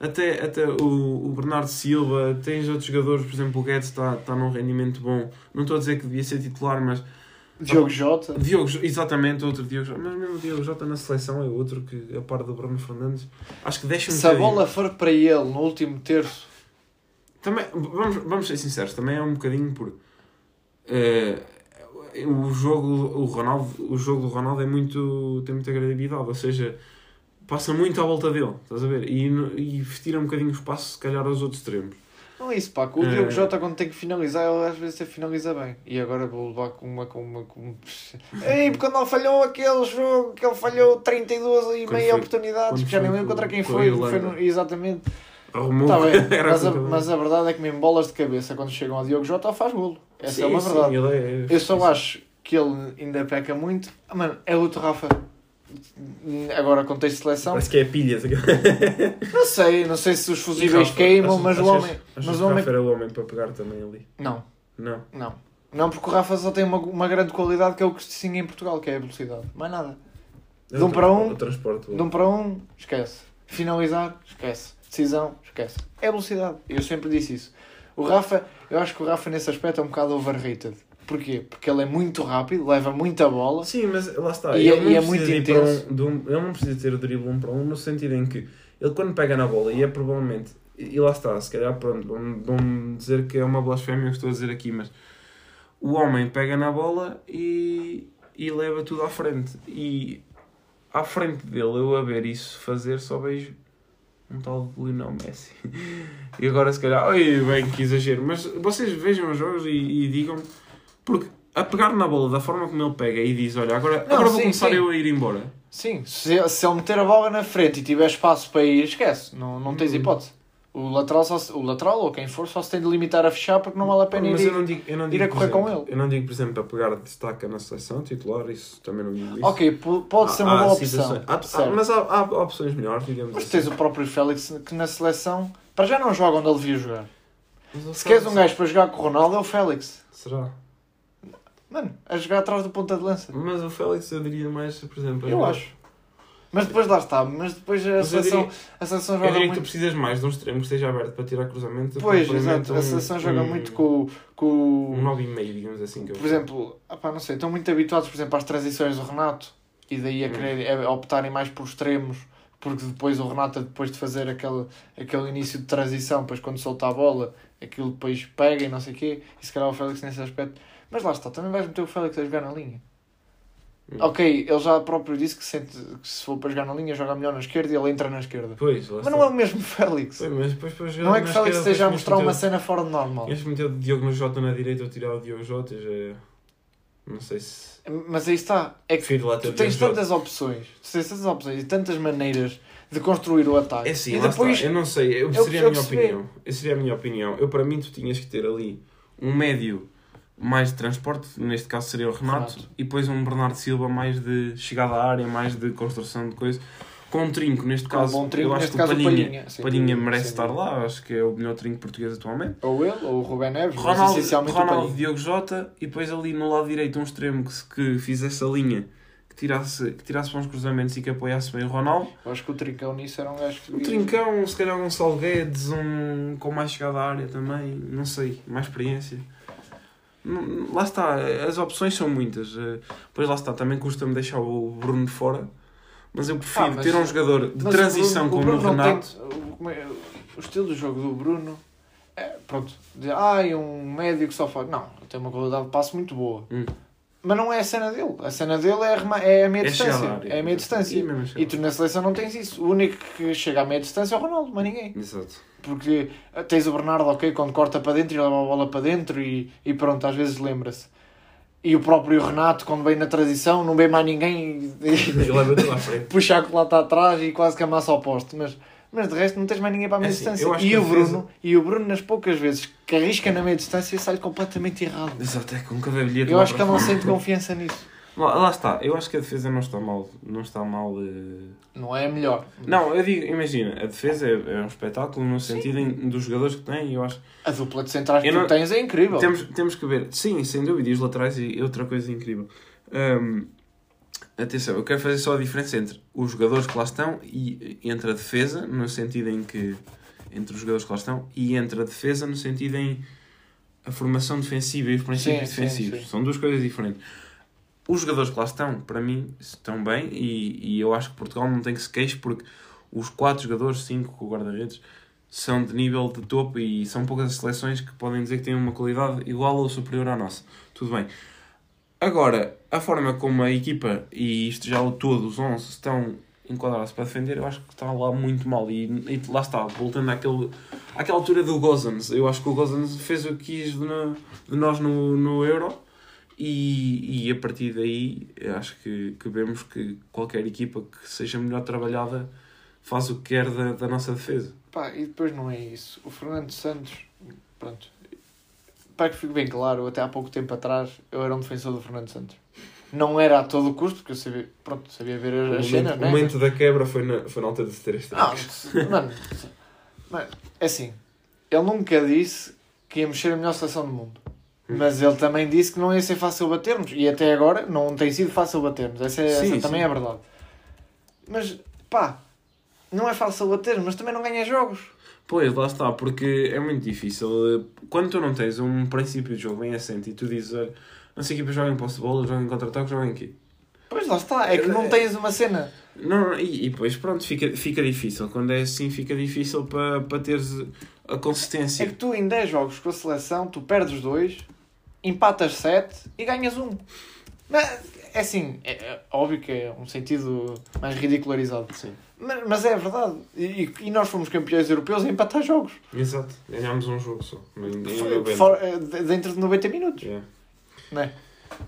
até o Bernardo Silva, tens outros jogadores, por exemplo, o Guedes está num rendimento bom. Não estou a dizer que devia ser titular, mas... Diogo Jota. Exatamente, outro Diogo Jota. Mas mesmo o Diogo Jota na seleção é outro que, a par do Bruno Fernandes, acho que deixa um se bocadinho. A bola for para ele no último terço... Também, vamos ser sinceros, também é um bocadinho por... O jogo do Ronaldo é muito, tem muita agressividade, ou seja, passa muito à volta dele, estás a ver? E tira um bocadinho o espaço, se calhar, aos outros extremos. Não é isso, pá, que o Diogo Jota, quando tem que finalizar, ele às vezes finaliza bem. E agora vou levar com uma... Ei, porque quando ele falhou aquele jogo, que ele falhou 32 e meia oportunidades, que já nem lembro contra quem foi no... Exatamente. Tá bem, mas a verdade é que mesmo bolas de cabeça, quando chegam ao Diogo Jota, faz golo. Essa sim, é uma verdade. Sim, eu só acho que ele ainda peca muito. Mano, é outro Rafa. Agora, contexto de seleção. Parece que é pilhas. Não sei se os fusíveis queimam, mas o homem... Mas o Rafa era o homem para pegar também ali. Não, porque o Rafa só tem uma grande qualidade, que é o que se distingue em Portugal, que é a velocidade. Mais nada. De um para um, esquece. Finalizar, esquece. decisão, esquece. É velocidade. Eu sempre disse isso. O Rafa, eu acho que o Rafa nesse aspecto é um bocado overrated. Porquê? Porque ele é muito rápido, leva muita bola. Sim, mas lá está. E ele é muito intenso. Ele não precisa ter o drible um para um, no sentido em que ele quando pega na bola, e é provavelmente... E lá está, se calhar, pronto, vão dizer que é uma blasfémia o que estou a dizer aqui, mas o homem pega na bola e leva tudo à frente. E à frente dele, eu a ver isso fazer, só vejo um tal de Lionel Messi. E agora, se calhar, oi, bem, que exagero, mas vocês vejam os jogos e digam... Porque a pegar na bola da forma como ele pega e diz, olha, agora vou começar eu a ir embora. Sim, se ele meter a bola na frente e tiver espaço para ir, esquece, não tens hipótese. O lateral ou quem for só se tem de limitar a fechar porque não vale a pena ir a correr com ele. Eu não digo, por exemplo, a pegar destaca na seleção titular, isso também não digo isso. Ok, pode ser uma boa opção. Mas há opções melhores, digamos assim. Mas tens o próprio Félix que na seleção, para já não joga onde ele devia jogar. Se queres um gajo para jogar com o Ronaldo é o Félix. Será? Mano, a jogar atrás do ponta de lança. Mas o Félix eu diria mais, por exemplo... Eu acho. Mas depois lá está, a seleção joga muito... Eu diria que tu precisas mais de um extremo que esteja aberto para tirar cruzamento... Pois, exato, a seleção joga muito com... Um 9,5, digamos assim. Por exemplo, não sei, estão muito habituados, por exemplo, às transições do Renato, e daí a querer optarem mais por extremos, porque depois o Renato, depois de fazer aquele início de transição, depois quando solta a bola, aquilo depois pega e não sei o quê, e se calhar o Félix nesse aspecto... Mas lá está, também vais meter o Félix a jogar na linha. Ok, ele já próprio disse que se for para jogar na linha, joga melhor na esquerda e ele entra na esquerda. Pois, mas não é o mesmo Félix. Pois, mas depois não é que o Félix esteja a mostrar uma cena fora de normal. Este meteu o Diogo Jota na direita ou tirar o Diogo Jota já... Não sei se... Mas aí está. É que tu tens tantas opções. Tu tens tantas opções e tantas maneiras de construir o ataque. É sim, e depois... Eu não sei, seria a minha opinião. Eu, para mim, tu tinhas que ter ali um médio... mais de transporte, neste caso seria o Renato, e depois um Bernardo Silva mais de chegada à área, mais de construção de coisas, com um trinco, neste caso, um bom trinco, eu acho que o Palhinha merece estar lá, acho que é o melhor trinco português atualmente. Ou ele, ou o Rúben Dias, mas essencialmente Ronaldo, Diogo Jota, e depois ali no lado direito um extremo que fizesse a linha, que tirasse bons cruzamentos e que apoiasse bem o Ronaldo. Eu acho que o Trincão nisso era um gajo que... O Trincão, se calhar um Salguedes, com mais chegada à área também, não sei, mais experiência... Lá está, as opções são muitas. Pois lá está, também custa-me deixar o Bruno de fora, mas eu prefiro ter um jogador de transição como o Renato. O estilo do jogo do Bruno é, pronto, é um médio que só faz. Não, tem uma qualidade de passe muito boa. Mas não é a cena dele. A cena dele é a meia distância. É a meia distância. E tu na seleção não tens isso. O único que chega à meia distância é o Ronaldo, mas ninguém. Exato. Porque tens o Bernardo, ok, quando corta para dentro e leva a bola para dentro e pronto, às vezes lembra-se. E o próprio Renato, quando vem na transição, não vê mais ninguém e leva tudo à frente. Puxa a colata atrás e quase que amassa ao poste. Mas de resto não tens mais ninguém para a meia distância. E o Bruno, nas poucas vezes que arrisca na meia distância, sai completamente errado. Exato, é com um cabebilhete. Eu acho que ele não sente confiança nisso. Lá está, eu acho que a defesa não está mal... Não é melhor. Não, eu digo, imagina, a defesa é um espetáculo no sentido dos jogadores que tem, eu acho... A dupla de centrais que tu tens é incrível. Temos que ver, sim, sem dúvida, e os laterais e outra coisa incrível. Atenção, eu quero fazer só a diferença entre os jogadores que lá estão e entre a defesa, no sentido em que... Entre os jogadores que lá estão e entre a defesa, no sentido em... A formação defensiva e os princípios defensivos. São duas coisas diferentes. Os jogadores que lá estão, para mim, estão bem e eu acho que Portugal não tem que se queixar porque os 4 jogadores, 5 com o guarda-redes, são de nível de topo e são poucas as seleções que podem dizer que têm uma qualidade igual ou superior à nossa. Tudo bem. Agora, a forma como a equipa e isto já todos os 11 estão enquadrados para defender, eu acho que está lá muito mal e lá está, voltando àquela altura do Gosens. Eu acho que o Gosens fez o que quis de nós no Euro. E a partir daí acho que vemos que qualquer equipa que seja melhor trabalhada faz o que quer da nossa defesa. E depois não é isso. O Fernando Santos, pronto, para que fique bem claro, até há pouco tempo atrás eu era um defensor do Fernando Santos. Não era a todo o custo, porque eu sabia ver as cenas. O momento da quebra foi na altura de 3-3. Mano, é assim, ele nunca disse que ia mexer a melhor seleção do mundo. Mas ele também disse que não ia ser fácil batermos. E até agora não tem sido fácil batermos. Essa também é a verdade. Mas, não é fácil bater, mas também não ganha jogos. Pois, lá está, porque é muito difícil. Quando tu não tens um princípio de jogo bem assente e tu dizes, olha, não sei, equipas jogam em posse de bola, jogam em contra-ataque, jogam aqui. Pois, lá está, é que não tens uma cena... Não, e depois, pronto, fica difícil. Quando é assim, fica difícil para teres a consistência. É que tu, em 10 jogos com a seleção, tu perdes 2, empatas 7 e ganhas 1. Mas, é assim, é óbvio que é um sentido mais ridicularizado. Sim. Mas é verdade. E nós fomos campeões europeus a empatar jogos. Exato. Ganhámos um jogo só. Dentro de 90 minutos. Yeah. Não é?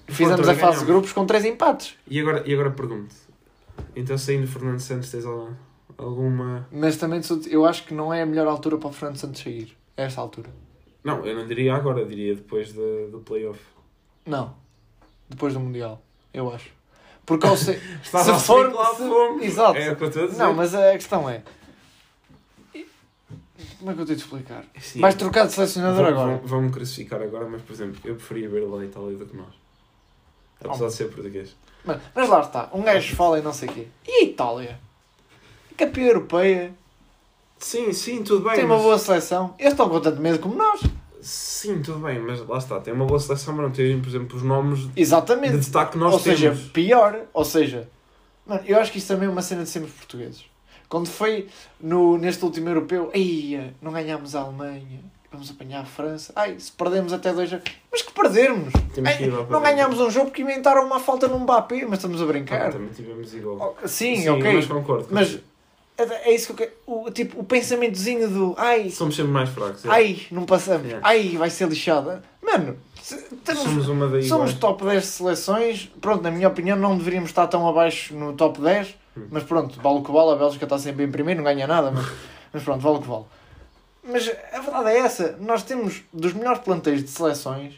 Fizemos a fase de grupos com 3 empates. E agora pergunto. Então, saindo Fernando Santos, tens alguma... Mas também eu acho que não é a melhor altura para o Fernando Santos sair. A esta altura. Não, eu não diria agora. Diria depois do play-off. Não. Depois do Mundial. Eu acho. Porque ao ser... se for... Se... Exato. É o que eu estou a dizer. Não, mas a questão é... Como é que eu tenho de explicar? Sim. Vais trocar de selecionador agora. Vão-me crucificar agora, mas, por exemplo, eu preferia ver lá a Itália do que nós. Apesar de ser português. Mas lá está, um gajo fala e não sei o quê. E a Itália? Campeã europeia. Sim, sim, tudo bem. Tem uma boa seleção. Eles estão com tanto medo como nós. Sim, tudo bem, mas lá está. Tem uma boa seleção, mas não tem, por exemplo, os nomes de destaque que nós temos. Ou seja, pior. Ou seja, mano, eu acho que isso também é uma cena de sermos portugueses. Quando foi neste último europeu, ai, não ganhámos a Alemanha. Vamos apanhar a França. Ai, se perdemos até 2 jogos. Mas que perdermos? Não ganhámos um jogo porque inventaram uma falta num Mbappé, mas estamos a brincar. Ah, também tivemos igual. Oh, sim, ok. Mas concordo. Mas é isso que eu quero. O pensamentozinho do... Ai, somos sempre mais fracos. É. Ai, não passamos. Yeah. Ai, vai ser lixada. Mano, somos top 10 de seleções. Pronto, na minha opinião, não deveríamos estar tão abaixo no top 10. Mas pronto, vale o que vale. A Bélgica está sempre em primeiro, não ganha nada. Mas pronto, vale o que vale. Mas a verdade é essa, nós temos dos melhores plantéis de seleções,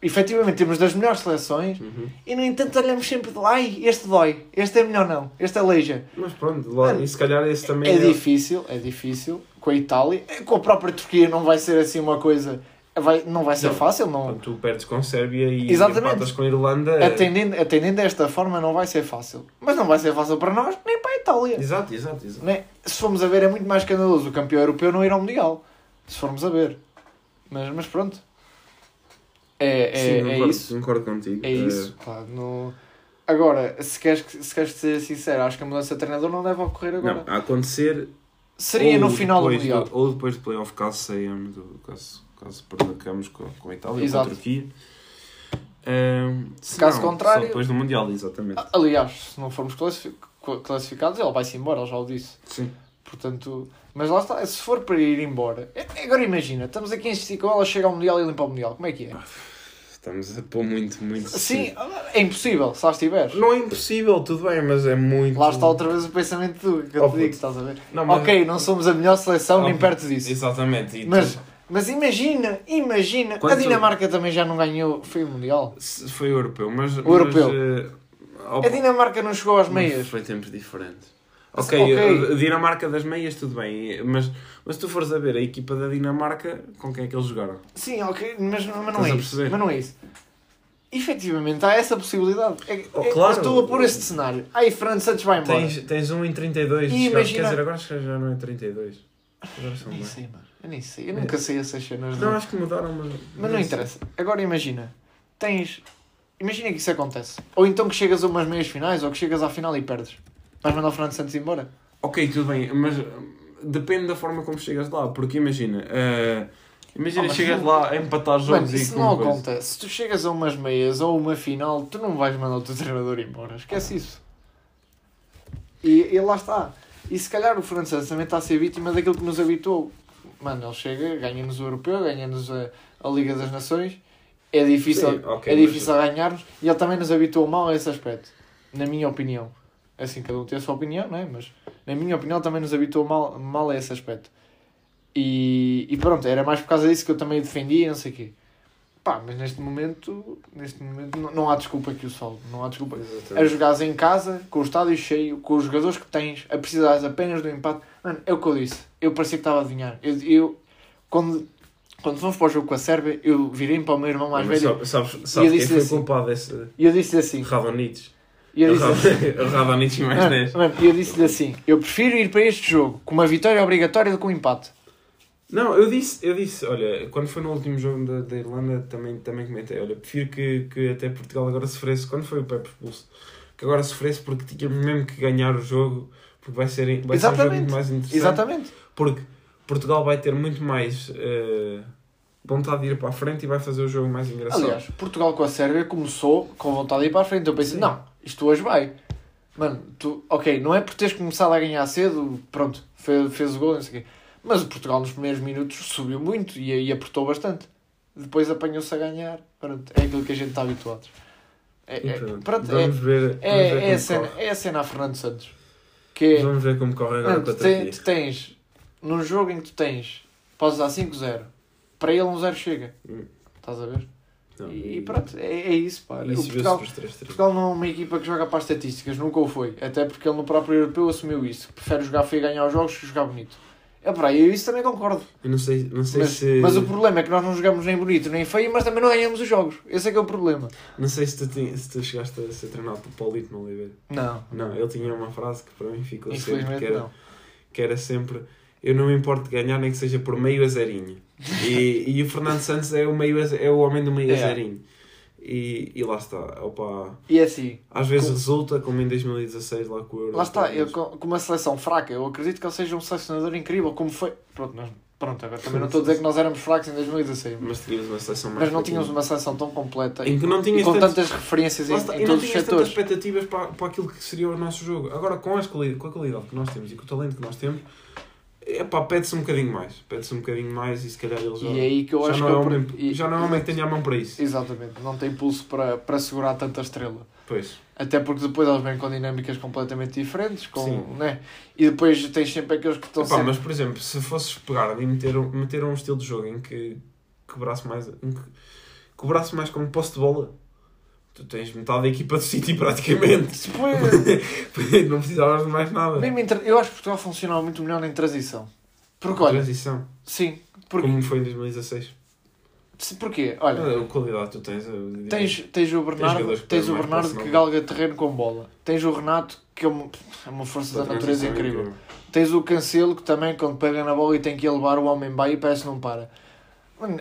efetivamente temos das melhores seleções, e no entanto olhamos sempre de ai, este dói, este é melhor não, este é leija. Mas pronto, e se calhar esse também é difícil, com a Itália, com a própria Turquia não vai ser assim uma coisa, não vai ser fácil. Não. Tu perdes com a Sérvia e empatas com a Irlanda. Atendendo desta forma não vai ser fácil, mas não vai ser fácil para nós, nem para a Itália. Exato. Né? Se formos a ver, é muito mais escandaloso o campeão europeu não ir ao Mundial. Se formos a ver. Mas pronto. Sim, concordo contigo. Isso, claro. Agora, se queres ser sincero, acho que a mudança de treinador não deve ocorrer agora. Não, a acontecer... Seria no final do Mundial. Ou depois do play-off, caso saiamos do caso percamos com a Itália, exato, com a Turquia. Caso contrário... Só depois do Mundial, exatamente. Aliás, se não formos classificados, ele vai-se embora, ele já o disse. Sim. Portanto, mas lá está, se for para ir embora... Agora imagina, estamos aqui a insistir com ela, chega ao Mundial e limpa o Mundial. Como é que é? Estamos a pôr muito... Sim, é impossível, se lá estiveres. Não é impossível, tudo bem, mas é muito... Lá está outra vez o pensamento que eu te digo, estás a ver? Não, mas... Ok, não somos a melhor seleção, nem perto disso. Exatamente. Mas imagina, a Dinamarca também já não ganhou, foi o Mundial? Foi o Europeu, mas... O Europeu. A Dinamarca não chegou às meias. Foi tempos diferentes. Ok, a Dinamarca das meias, tudo bem, mas se tu fores a ver a equipa da Dinamarca, com quem é que eles jogaram? Sim, ok, mas não é isso. Efetivamente, há essa possibilidade. Claro, estou a pôr este cenário. Aí, Fernando Santos vai embora. Tens um em 32, quer dizer, agora acho que já não é 32. Eu nem sei, eu nunca sei essas cenas. Não, acho que mudaram, mas não interessa. Agora imagina, imagina que isso acontece. Ou então que chegas a umas meias finais, ou que chegas à final e perdes. Vais mandar o Fernando Santos embora? Ok, tudo bem, mas depende da forma como chegas lá. Porque imagina, chegas lá a empatar jogos e... Isso não acontece. Se tu chegas a umas meias ou uma final, tu não vais mandar o teu treinador embora. Esquece isso. E lá está. E se calhar o Fernando Santos também está a ser vítima daquilo que nos habituou. Mano, ele chega, ganha-nos o Europeu, ganha-nos a Liga das Nações. É difícil, sim, okay, é difícil ganharmos. E ele também nos habituou mal a esse aspecto. Na minha opinião. Assim, cada um tem a sua opinião, não é? Mas na minha opinião também nos habituou mal a esse aspecto. E pronto, era mais por causa disso que eu também defendia e não sei o quê. Mas neste momento não há desculpa que o sol. Não há desculpa. Exatamente. A jogares em casa, com o estádio cheio, com os jogadores que tens, a precisares apenas do empate. Mano, é o que eu disse. Eu parecia que estava a adivinhar. Quando fomos para o jogo com a Sérvia, eu virei para o meu irmão mais velho. Sabes quem foi culpado desse? E eu disse assim... Radonjić. E eu disse-lhe assim, mais 10. Eu disse-lhe assim, eu prefiro ir para este jogo com uma vitória obrigatória do que um empate. Não, eu disse, olha, quando foi no último jogo da Irlanda, também comentei, olha, prefiro que até Portugal agora sofresse, quando foi o Pepe expulso, que agora sofresse porque tinha mesmo que ganhar o jogo, porque vai ser um jogo muito mais interessante. Exatamente. Porque Portugal vai ter muito mais vontade de ir para a frente e vai fazer o jogo mais engraçado. Aliás, Portugal com a Sérvia começou com vontade de ir para a frente, eu pensei, não, isto hoje vai. Mano, tu, ok, não é por teres começado a ganhar cedo, pronto, fez o gol, não sei o quê. Mas o Portugal nos primeiros minutos subiu muito e apertou bastante. Depois apanhou-se a ganhar. Pronto, é aquilo que a gente está habituado. É a cena a Fernando Santos. Que é, vamos ver como corre agora não, contra ti. Tens, num jogo em que tu tens, podes dar 5-0, para ele um 0 chega. Estás a ver? Não, e pronto, é isso. Pá. E Portugal não é uma equipa que joga para as estatísticas, nunca o foi. Até porque ele no próprio europeu assumiu isso. Prefere jogar feio e ganhar os jogos que jogar bonito. É por aí, eu isso também concordo. Eu não sei se... Mas o problema é que nós não jogamos nem bonito nem feio, mas também não ganhamos os jogos. Esse é que é o problema. Não sei se tu chegaste a ser treinado pelo Paulito no Oliveira. Não, ele tinha uma frase que para mim ficou sempre, que era sempre... Eu não me importo de ganhar, nem que seja por meio a zerinho. E o Fernando Santos é o homem do meio a zerinho. E lá está. Opa. E é assim. Às vezes resulta, como em 2016, lá com o Euro. Lá está, eu, com uma seleção fraca. Eu acredito que ele seja um selecionador incrível, como foi. Pronto, agora também não estou a dizer que nós éramos fracos em 2016. Mas tínhamos uma seleção mais. Mas não tínhamos uma seleção tão completa em que não tinhas com tantas referências em todos os setores. Não tinhas tantas expectativas para aquilo que seria o nosso jogo. Agora, com a qualidade que nós temos e com o talento que nós temos. Epá, pede-se um bocadinho mais e se calhar ele já, e aí que eu acho já não é homem que tenha a mão para isso. Exatamente, não tem pulso para segurar tanta estrela. Pois. Até porque depois eles vêm com dinâmicas completamente diferentes, com, né? E depois tens sempre aqueles que estão sempre... Mas, por exemplo, se fosses pegar e meter um estilo de jogo em que cobrasse mais, como posse de bola, tu tens metade da equipa do City praticamente. Pois. Não precisavas de mais nada. Eu acho que Portugal funcionava muito melhor em transição. Porque, olha, transição? Sim. Porque... Como foi em 2016. Porquê? Olha, a qualidade tu tens. Tens o Bernardo, que galga terreno com bola. Tens o Renato, que é uma força da natureza incrível. Tens o Cancelo, que também, quando pega na bola e tem que elevar o homem bem, e parece que não para. Mano,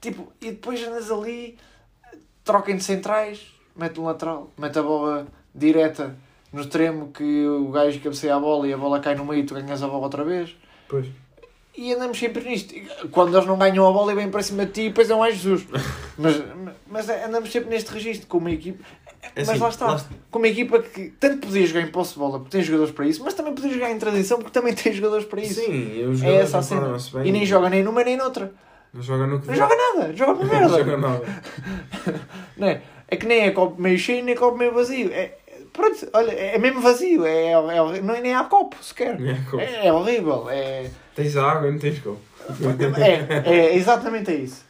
tipo, e depois andas ali... Troquem de centrais, mete um lateral, mete a bola direta no extremo que o gajo cabeceia a bola e a bola cai no meio e tu ganhas a bola outra vez. Pois. E andamos sempre nisto. Quando eles não ganham a bola e vêm para cima de ti, depois é mais Jesus. mas andamos sempre neste registro, com uma equipa... Mas assim, lá está. Com uma equipa que tanto podia jogar em posse de bola, porque tem jogadores para isso, mas também podia jogar em transição, porque também tem jogadores para isso. Sim, os jogadores essa a cena. E nem joga nem numa nem noutra. Não joga nada. Não é? É que nem é copo meio cheio, nem é copo meio vazio. Pronto, olha, é mesmo vazio. Nem há copo sequer. É horrível. Tens água e não tens copo. É exatamente isso.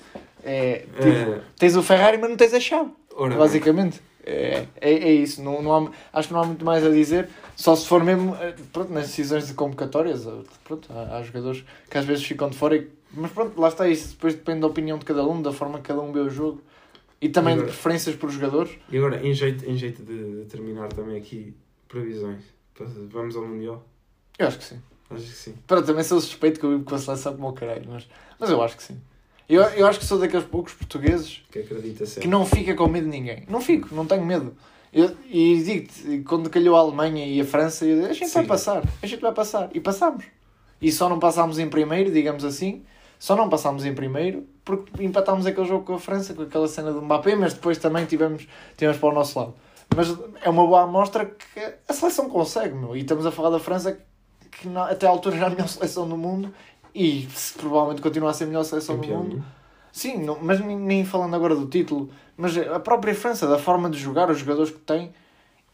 Tens o Ferrari, mas não tens a chave. Ora, basicamente. É isso. Não há, acho que não há muito mais a dizer. Só se for mesmo... Pronto, nas decisões de convocatórias, pronto, há jogadores que às vezes ficam de fora e... Mas pronto, lá está isso. Depois depende da opinião de cada um, da forma que cada um vê o jogo e também agora, de preferências por jogadores. E agora, em jeito de terminar também aqui, previsões. Vamos ao Mundial? Eu acho que sim. Pronto, também sou suspeito com a seleção como o caralho, mas eu acho que sim. Eu acho que sou daqueles poucos portugueses que acredita sempre, que não fica com medo de ninguém. Não tenho medo. E digo-te, quando calhou a Alemanha e a França, eu disse, a gente vai passar. E passámos. E só não passámos em primeiro, digamos assim. Porque empatámos aquele jogo com a França, com aquela cena do Mbappé, mas depois também tivemos para o nosso lado. Mas é uma boa amostra que a seleção consegue, meu. E estamos a falar da França, que até à altura já é a melhor seleção do mundo, e provavelmente continua a ser a melhor seleção do mundo. Sim, não, mas nem falando agora do título, mas a própria França, da forma de jogar, os jogadores que tem,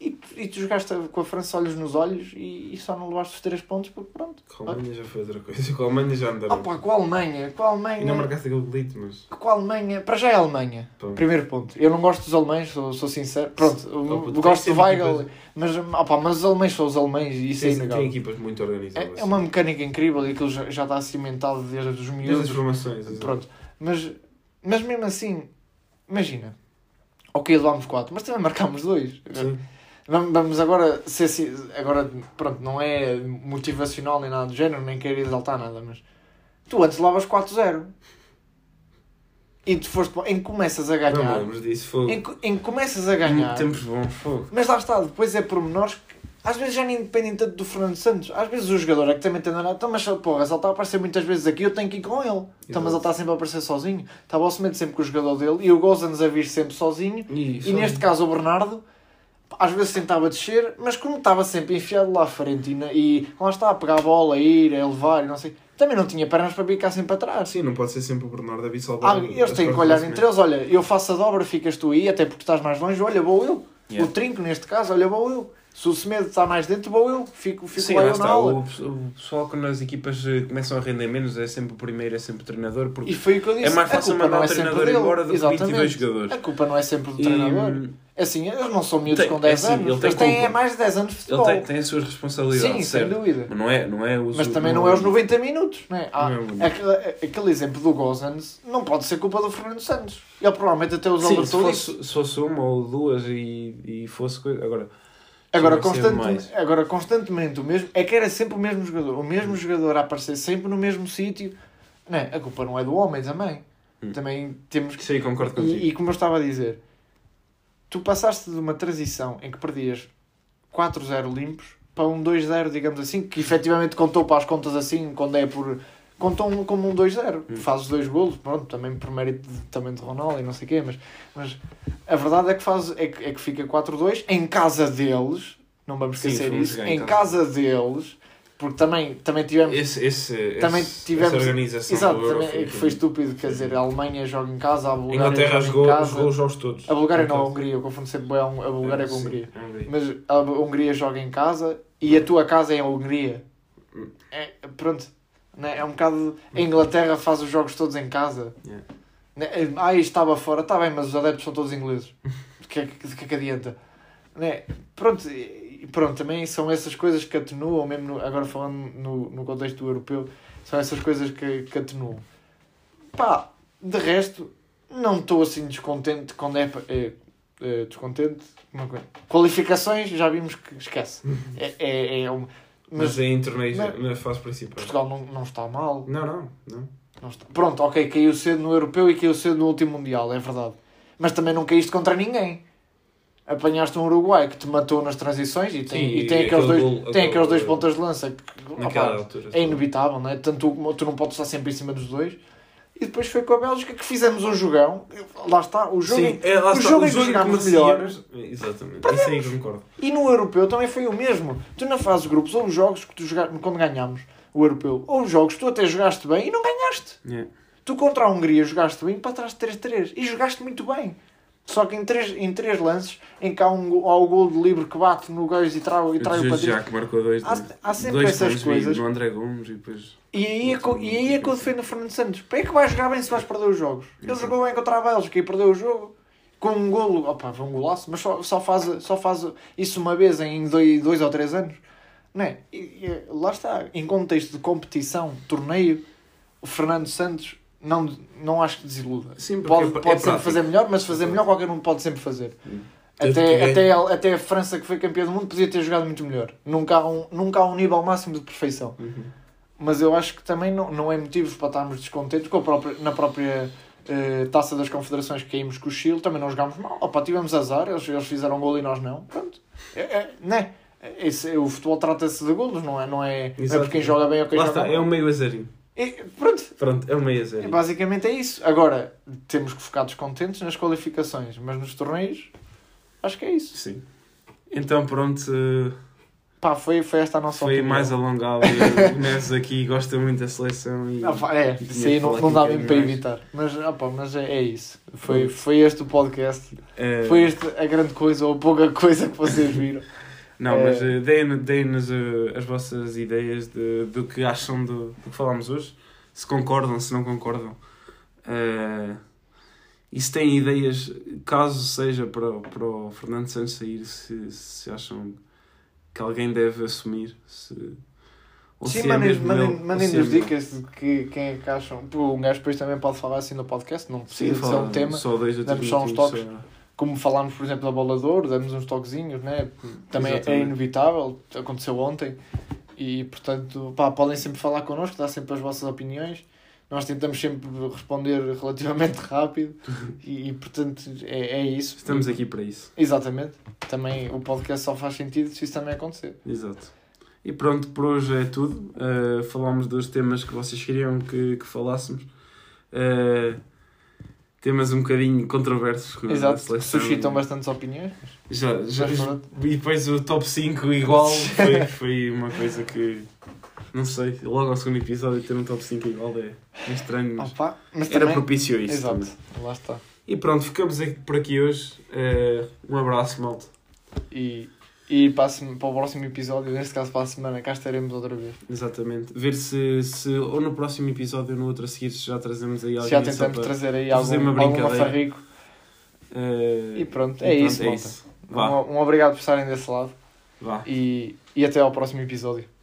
e tu jogaste com a França olhos nos olhos e só não levaste os 3 pontos porque pronto. Com a Alemanha já foi outra coisa. Com a Alemanha já andaram. Com a Alemanha. E não marcaste aquele delito, mas... Com a Alemanha... Para já é a Alemanha. Pronto. Primeiro ponto. Eu não gosto dos alemães, sou sincero. Pronto, gosto do Weigl, mas os alemães são os alemães e isso é inegável. Tem equipas muito organizadas. É uma mecânica incrível e aquilo já está cimentado desde os miúdos. Desde as formações. Pronto. Mas mesmo assim, imagina... Ok, levámos 4, mas também marcámos 2. Sim. Vamos agora ser assim, agora, pronto, não é motivacional nem nada do género, nem quero exaltar nada, mas tu antes levavas 4-0 e tu foste em que começas a ganhar. Não lembro disso, fogo. Em que começas a ganhar. Tempos bons, fogo. Mas lá está, depois é pormenores que às vezes já nem dependem tanto do Fernando Santos. Às vezes o jogador é que também tem nada, mas porra, se ele está a aparecer muitas vezes aqui, eu tenho que ir com ele. Então, mas ele está sempre a aparecer sozinho. Estava ao cimento sempre com o jogador dele e o Gosens a vir sempre sozinho. E neste caso o Bernardo às vezes tentava descer, mas como estava sempre enfiado lá à frente e lá está a pegar a bola, a ir, a levar e não sei, também não tinha pernas para bicar sempre atrás. Sim, não pode ser sempre o Bernardo a vir salvar. Eles têm que olhar entre eles, olha, eu faço a dobra, ficas tu aí, até porque estás mais longe, olha, vou eu. Yeah. O trinco, neste caso, olha, vou eu. Se o Semedo está mais dentro, vou eu. Fico sim, lá eu na aula. O pessoal quando as equipas começam a render menos é sempre o primeiro, é sempre o treinador. Porque e foi o que eu disse. É mais fácil mandar o treinador embora do que 22 jogadores. A culpa não é sempre do treinador. Assim, eles não são miúdos com 10 anos, mas têm mais de 10 anos de futebol. Ele tem as suas responsabilidades, sim, certo? Sem dúvida. Mas, não é os 90 minutos. Não é? Aquele exemplo do Gosens não pode ser culpa do Fernando Santos. Ele provavelmente até os alertou. Se fosse uma ou duas e fosse coisa... Agora, constantemente o mesmo... É que era sempre o mesmo jogador. O mesmo jogador a aparecer sempre no mesmo sítio. Não é? A culpa não é do homem também. Também temos que... Sim, concordo contigo. E como eu estava a dizer... Tu passaste de uma transição em que perdias 4-0 limpos para um 2-0, digamos assim, que efetivamente contou para as contas assim, quando é por... Contou como um 2-0. Fazes 2 golos, pronto, também por mérito também de Ronaldo e não sei o quê, mas a verdade é que, é que fica 4-2 em casa deles, não vamos esquecer isso, em casa deles, porque também tivemos... essa organização... Exato, também, foi estúpido, quer dizer, a Alemanha joga em casa, a Bulgária Inglaterra joga em casa... os gols todos. A Bulgária não, a Hungria, eu confundo sempre bem a Bulgária com a Hungria. Mas a Hungria joga em casa e a tua casa é a Hungria. Pronto, né? É um bocado... A Inglaterra faz os jogos todos em casa. Estava fora, está bem, mas os adeptos são todos ingleses. De que adianta? Né? Pronto, também são essas coisas que atenuam, mesmo agora falando no contexto europeu, são essas coisas que atenuam. Pá, de resto, não estou assim descontente quando é descontente. Uma coisa. Qualificações, já vimos que esquece. Mas é intermédio na fase principal. Portugal não está mal. Não está. Pronto, ok, caiu cedo no europeu e caiu cedo no último mundial, é verdade. Mas também não caíste contra ninguém. Apanhaste um Uruguai que te matou nas transições e tem aqueles dois pontas de lança que altura, é inevitável, não é? Tanto tu não podes estar sempre em cima dos dois. E depois foi com a Bélgica que fizemos um jogão. Lá está, o jogo em que jogámos melhores. Exatamente, isso aí concordo. E no europeu também foi o mesmo. Tu na fase de grupos, ou os jogos que tu jogaste quando ganhámos o europeu, ou os jogos que tu até jogaste bem e não ganhaste. Yeah. Tu contra a Hungria jogaste bem, para trás de 3-3 e jogaste muito bem. Só que em três lances, em que há o gol de livre que bate no gajo e trai o Patrício. Já que marcou dois. Há sempre dois essas coisas. No André Gomes e depois... E aí é que eu defendo o Fernando Santos. Para é que vais jogar bem se vais perder os jogos? Ele jogou bem contra a Bélgica e perdeu o jogo. Com um golo... Foi um golaço. Mas só faz isso uma vez em 2 ou 3 anos. Não é? E lá está. Em contexto de competição, torneio, o Fernando Santos... Não acho que desiluda. Sim, pode sempre prático. Fazer melhor, mas fazer melhor qualquer um pode sempre fazer. Até a França, que foi campeã do mundo, podia ter jogado muito melhor. Nunca há um nível máximo de perfeição. Mas eu acho que também não é motivo para estarmos descontentes com na própria Taça das Confederações que caímos com o Chile. Também não jogámos mal. Tivemos azar, eles fizeram gol e nós não. Pronto. Né? O futebol trata-se de golos, não é por quem joga bem ou quem joga mal. É um meio azarinho. Pronto, é uma IAZ. Basicamente é isso. Agora, temos que focar descontentes nas qualificações, mas nos torneios, acho que é isso. Sim. Então, pronto. Pá, foi esta a nossa opinião. Foi mais alongado. O Neves aqui gosta muito da seleção. Isso aí não dá bem para evitar. Mas é isso. Foi este o podcast. Foi este a grande coisa ou a pouca coisa que vocês viram. Não, mas deem-nos as vossas ideias do que acham do que falámos hoje. Se concordam, se não concordam. E se têm ideias, caso seja para o Fernando Santos sair, se acham que alguém deve assumir. Mandem-nos dicas de quem é que acham. Um gajo depois também pode falar assim no podcast, não precisa ser um tema. Só dois ou três. Damos só uns toques. como falámos, por exemplo, da Bola de Ouro, damos uns toquezinhos, né? Também é inevitável, aconteceu ontem, e portanto, pá, podem sempre falar connosco, dar sempre as vossas opiniões, nós tentamos sempre responder relativamente rápido, e portanto é isso. Estamos aqui para isso. Exatamente, também o podcast só faz sentido se isso também acontecer. Exato. E pronto, por hoje é tudo. Falámos dos temas que vocês queriam que falássemos. Temas um bocadinho controversos. Exato, suscitam bastantes opiniões. Já, e depois o top 5 igual foi uma coisa que... Não sei, logo ao segundo episódio ter um top 5 igual é estranho, mas, opa, mas era também propício a isso. Exato, também. Lá está. E pronto, ficamos por aqui hoje. Um abraço, malta. E para o próximo episódio, neste caso para a semana, cá estaremos outra vez. Exatamente. Ver se ou no próximo episódio ou no outro a seguir já trazemos aí alguém. Já tentamos trazer aí algum mafarrico. E pronto, é isso, malta. Um obrigado por estarem desse lado. Vá. E até ao próximo episódio.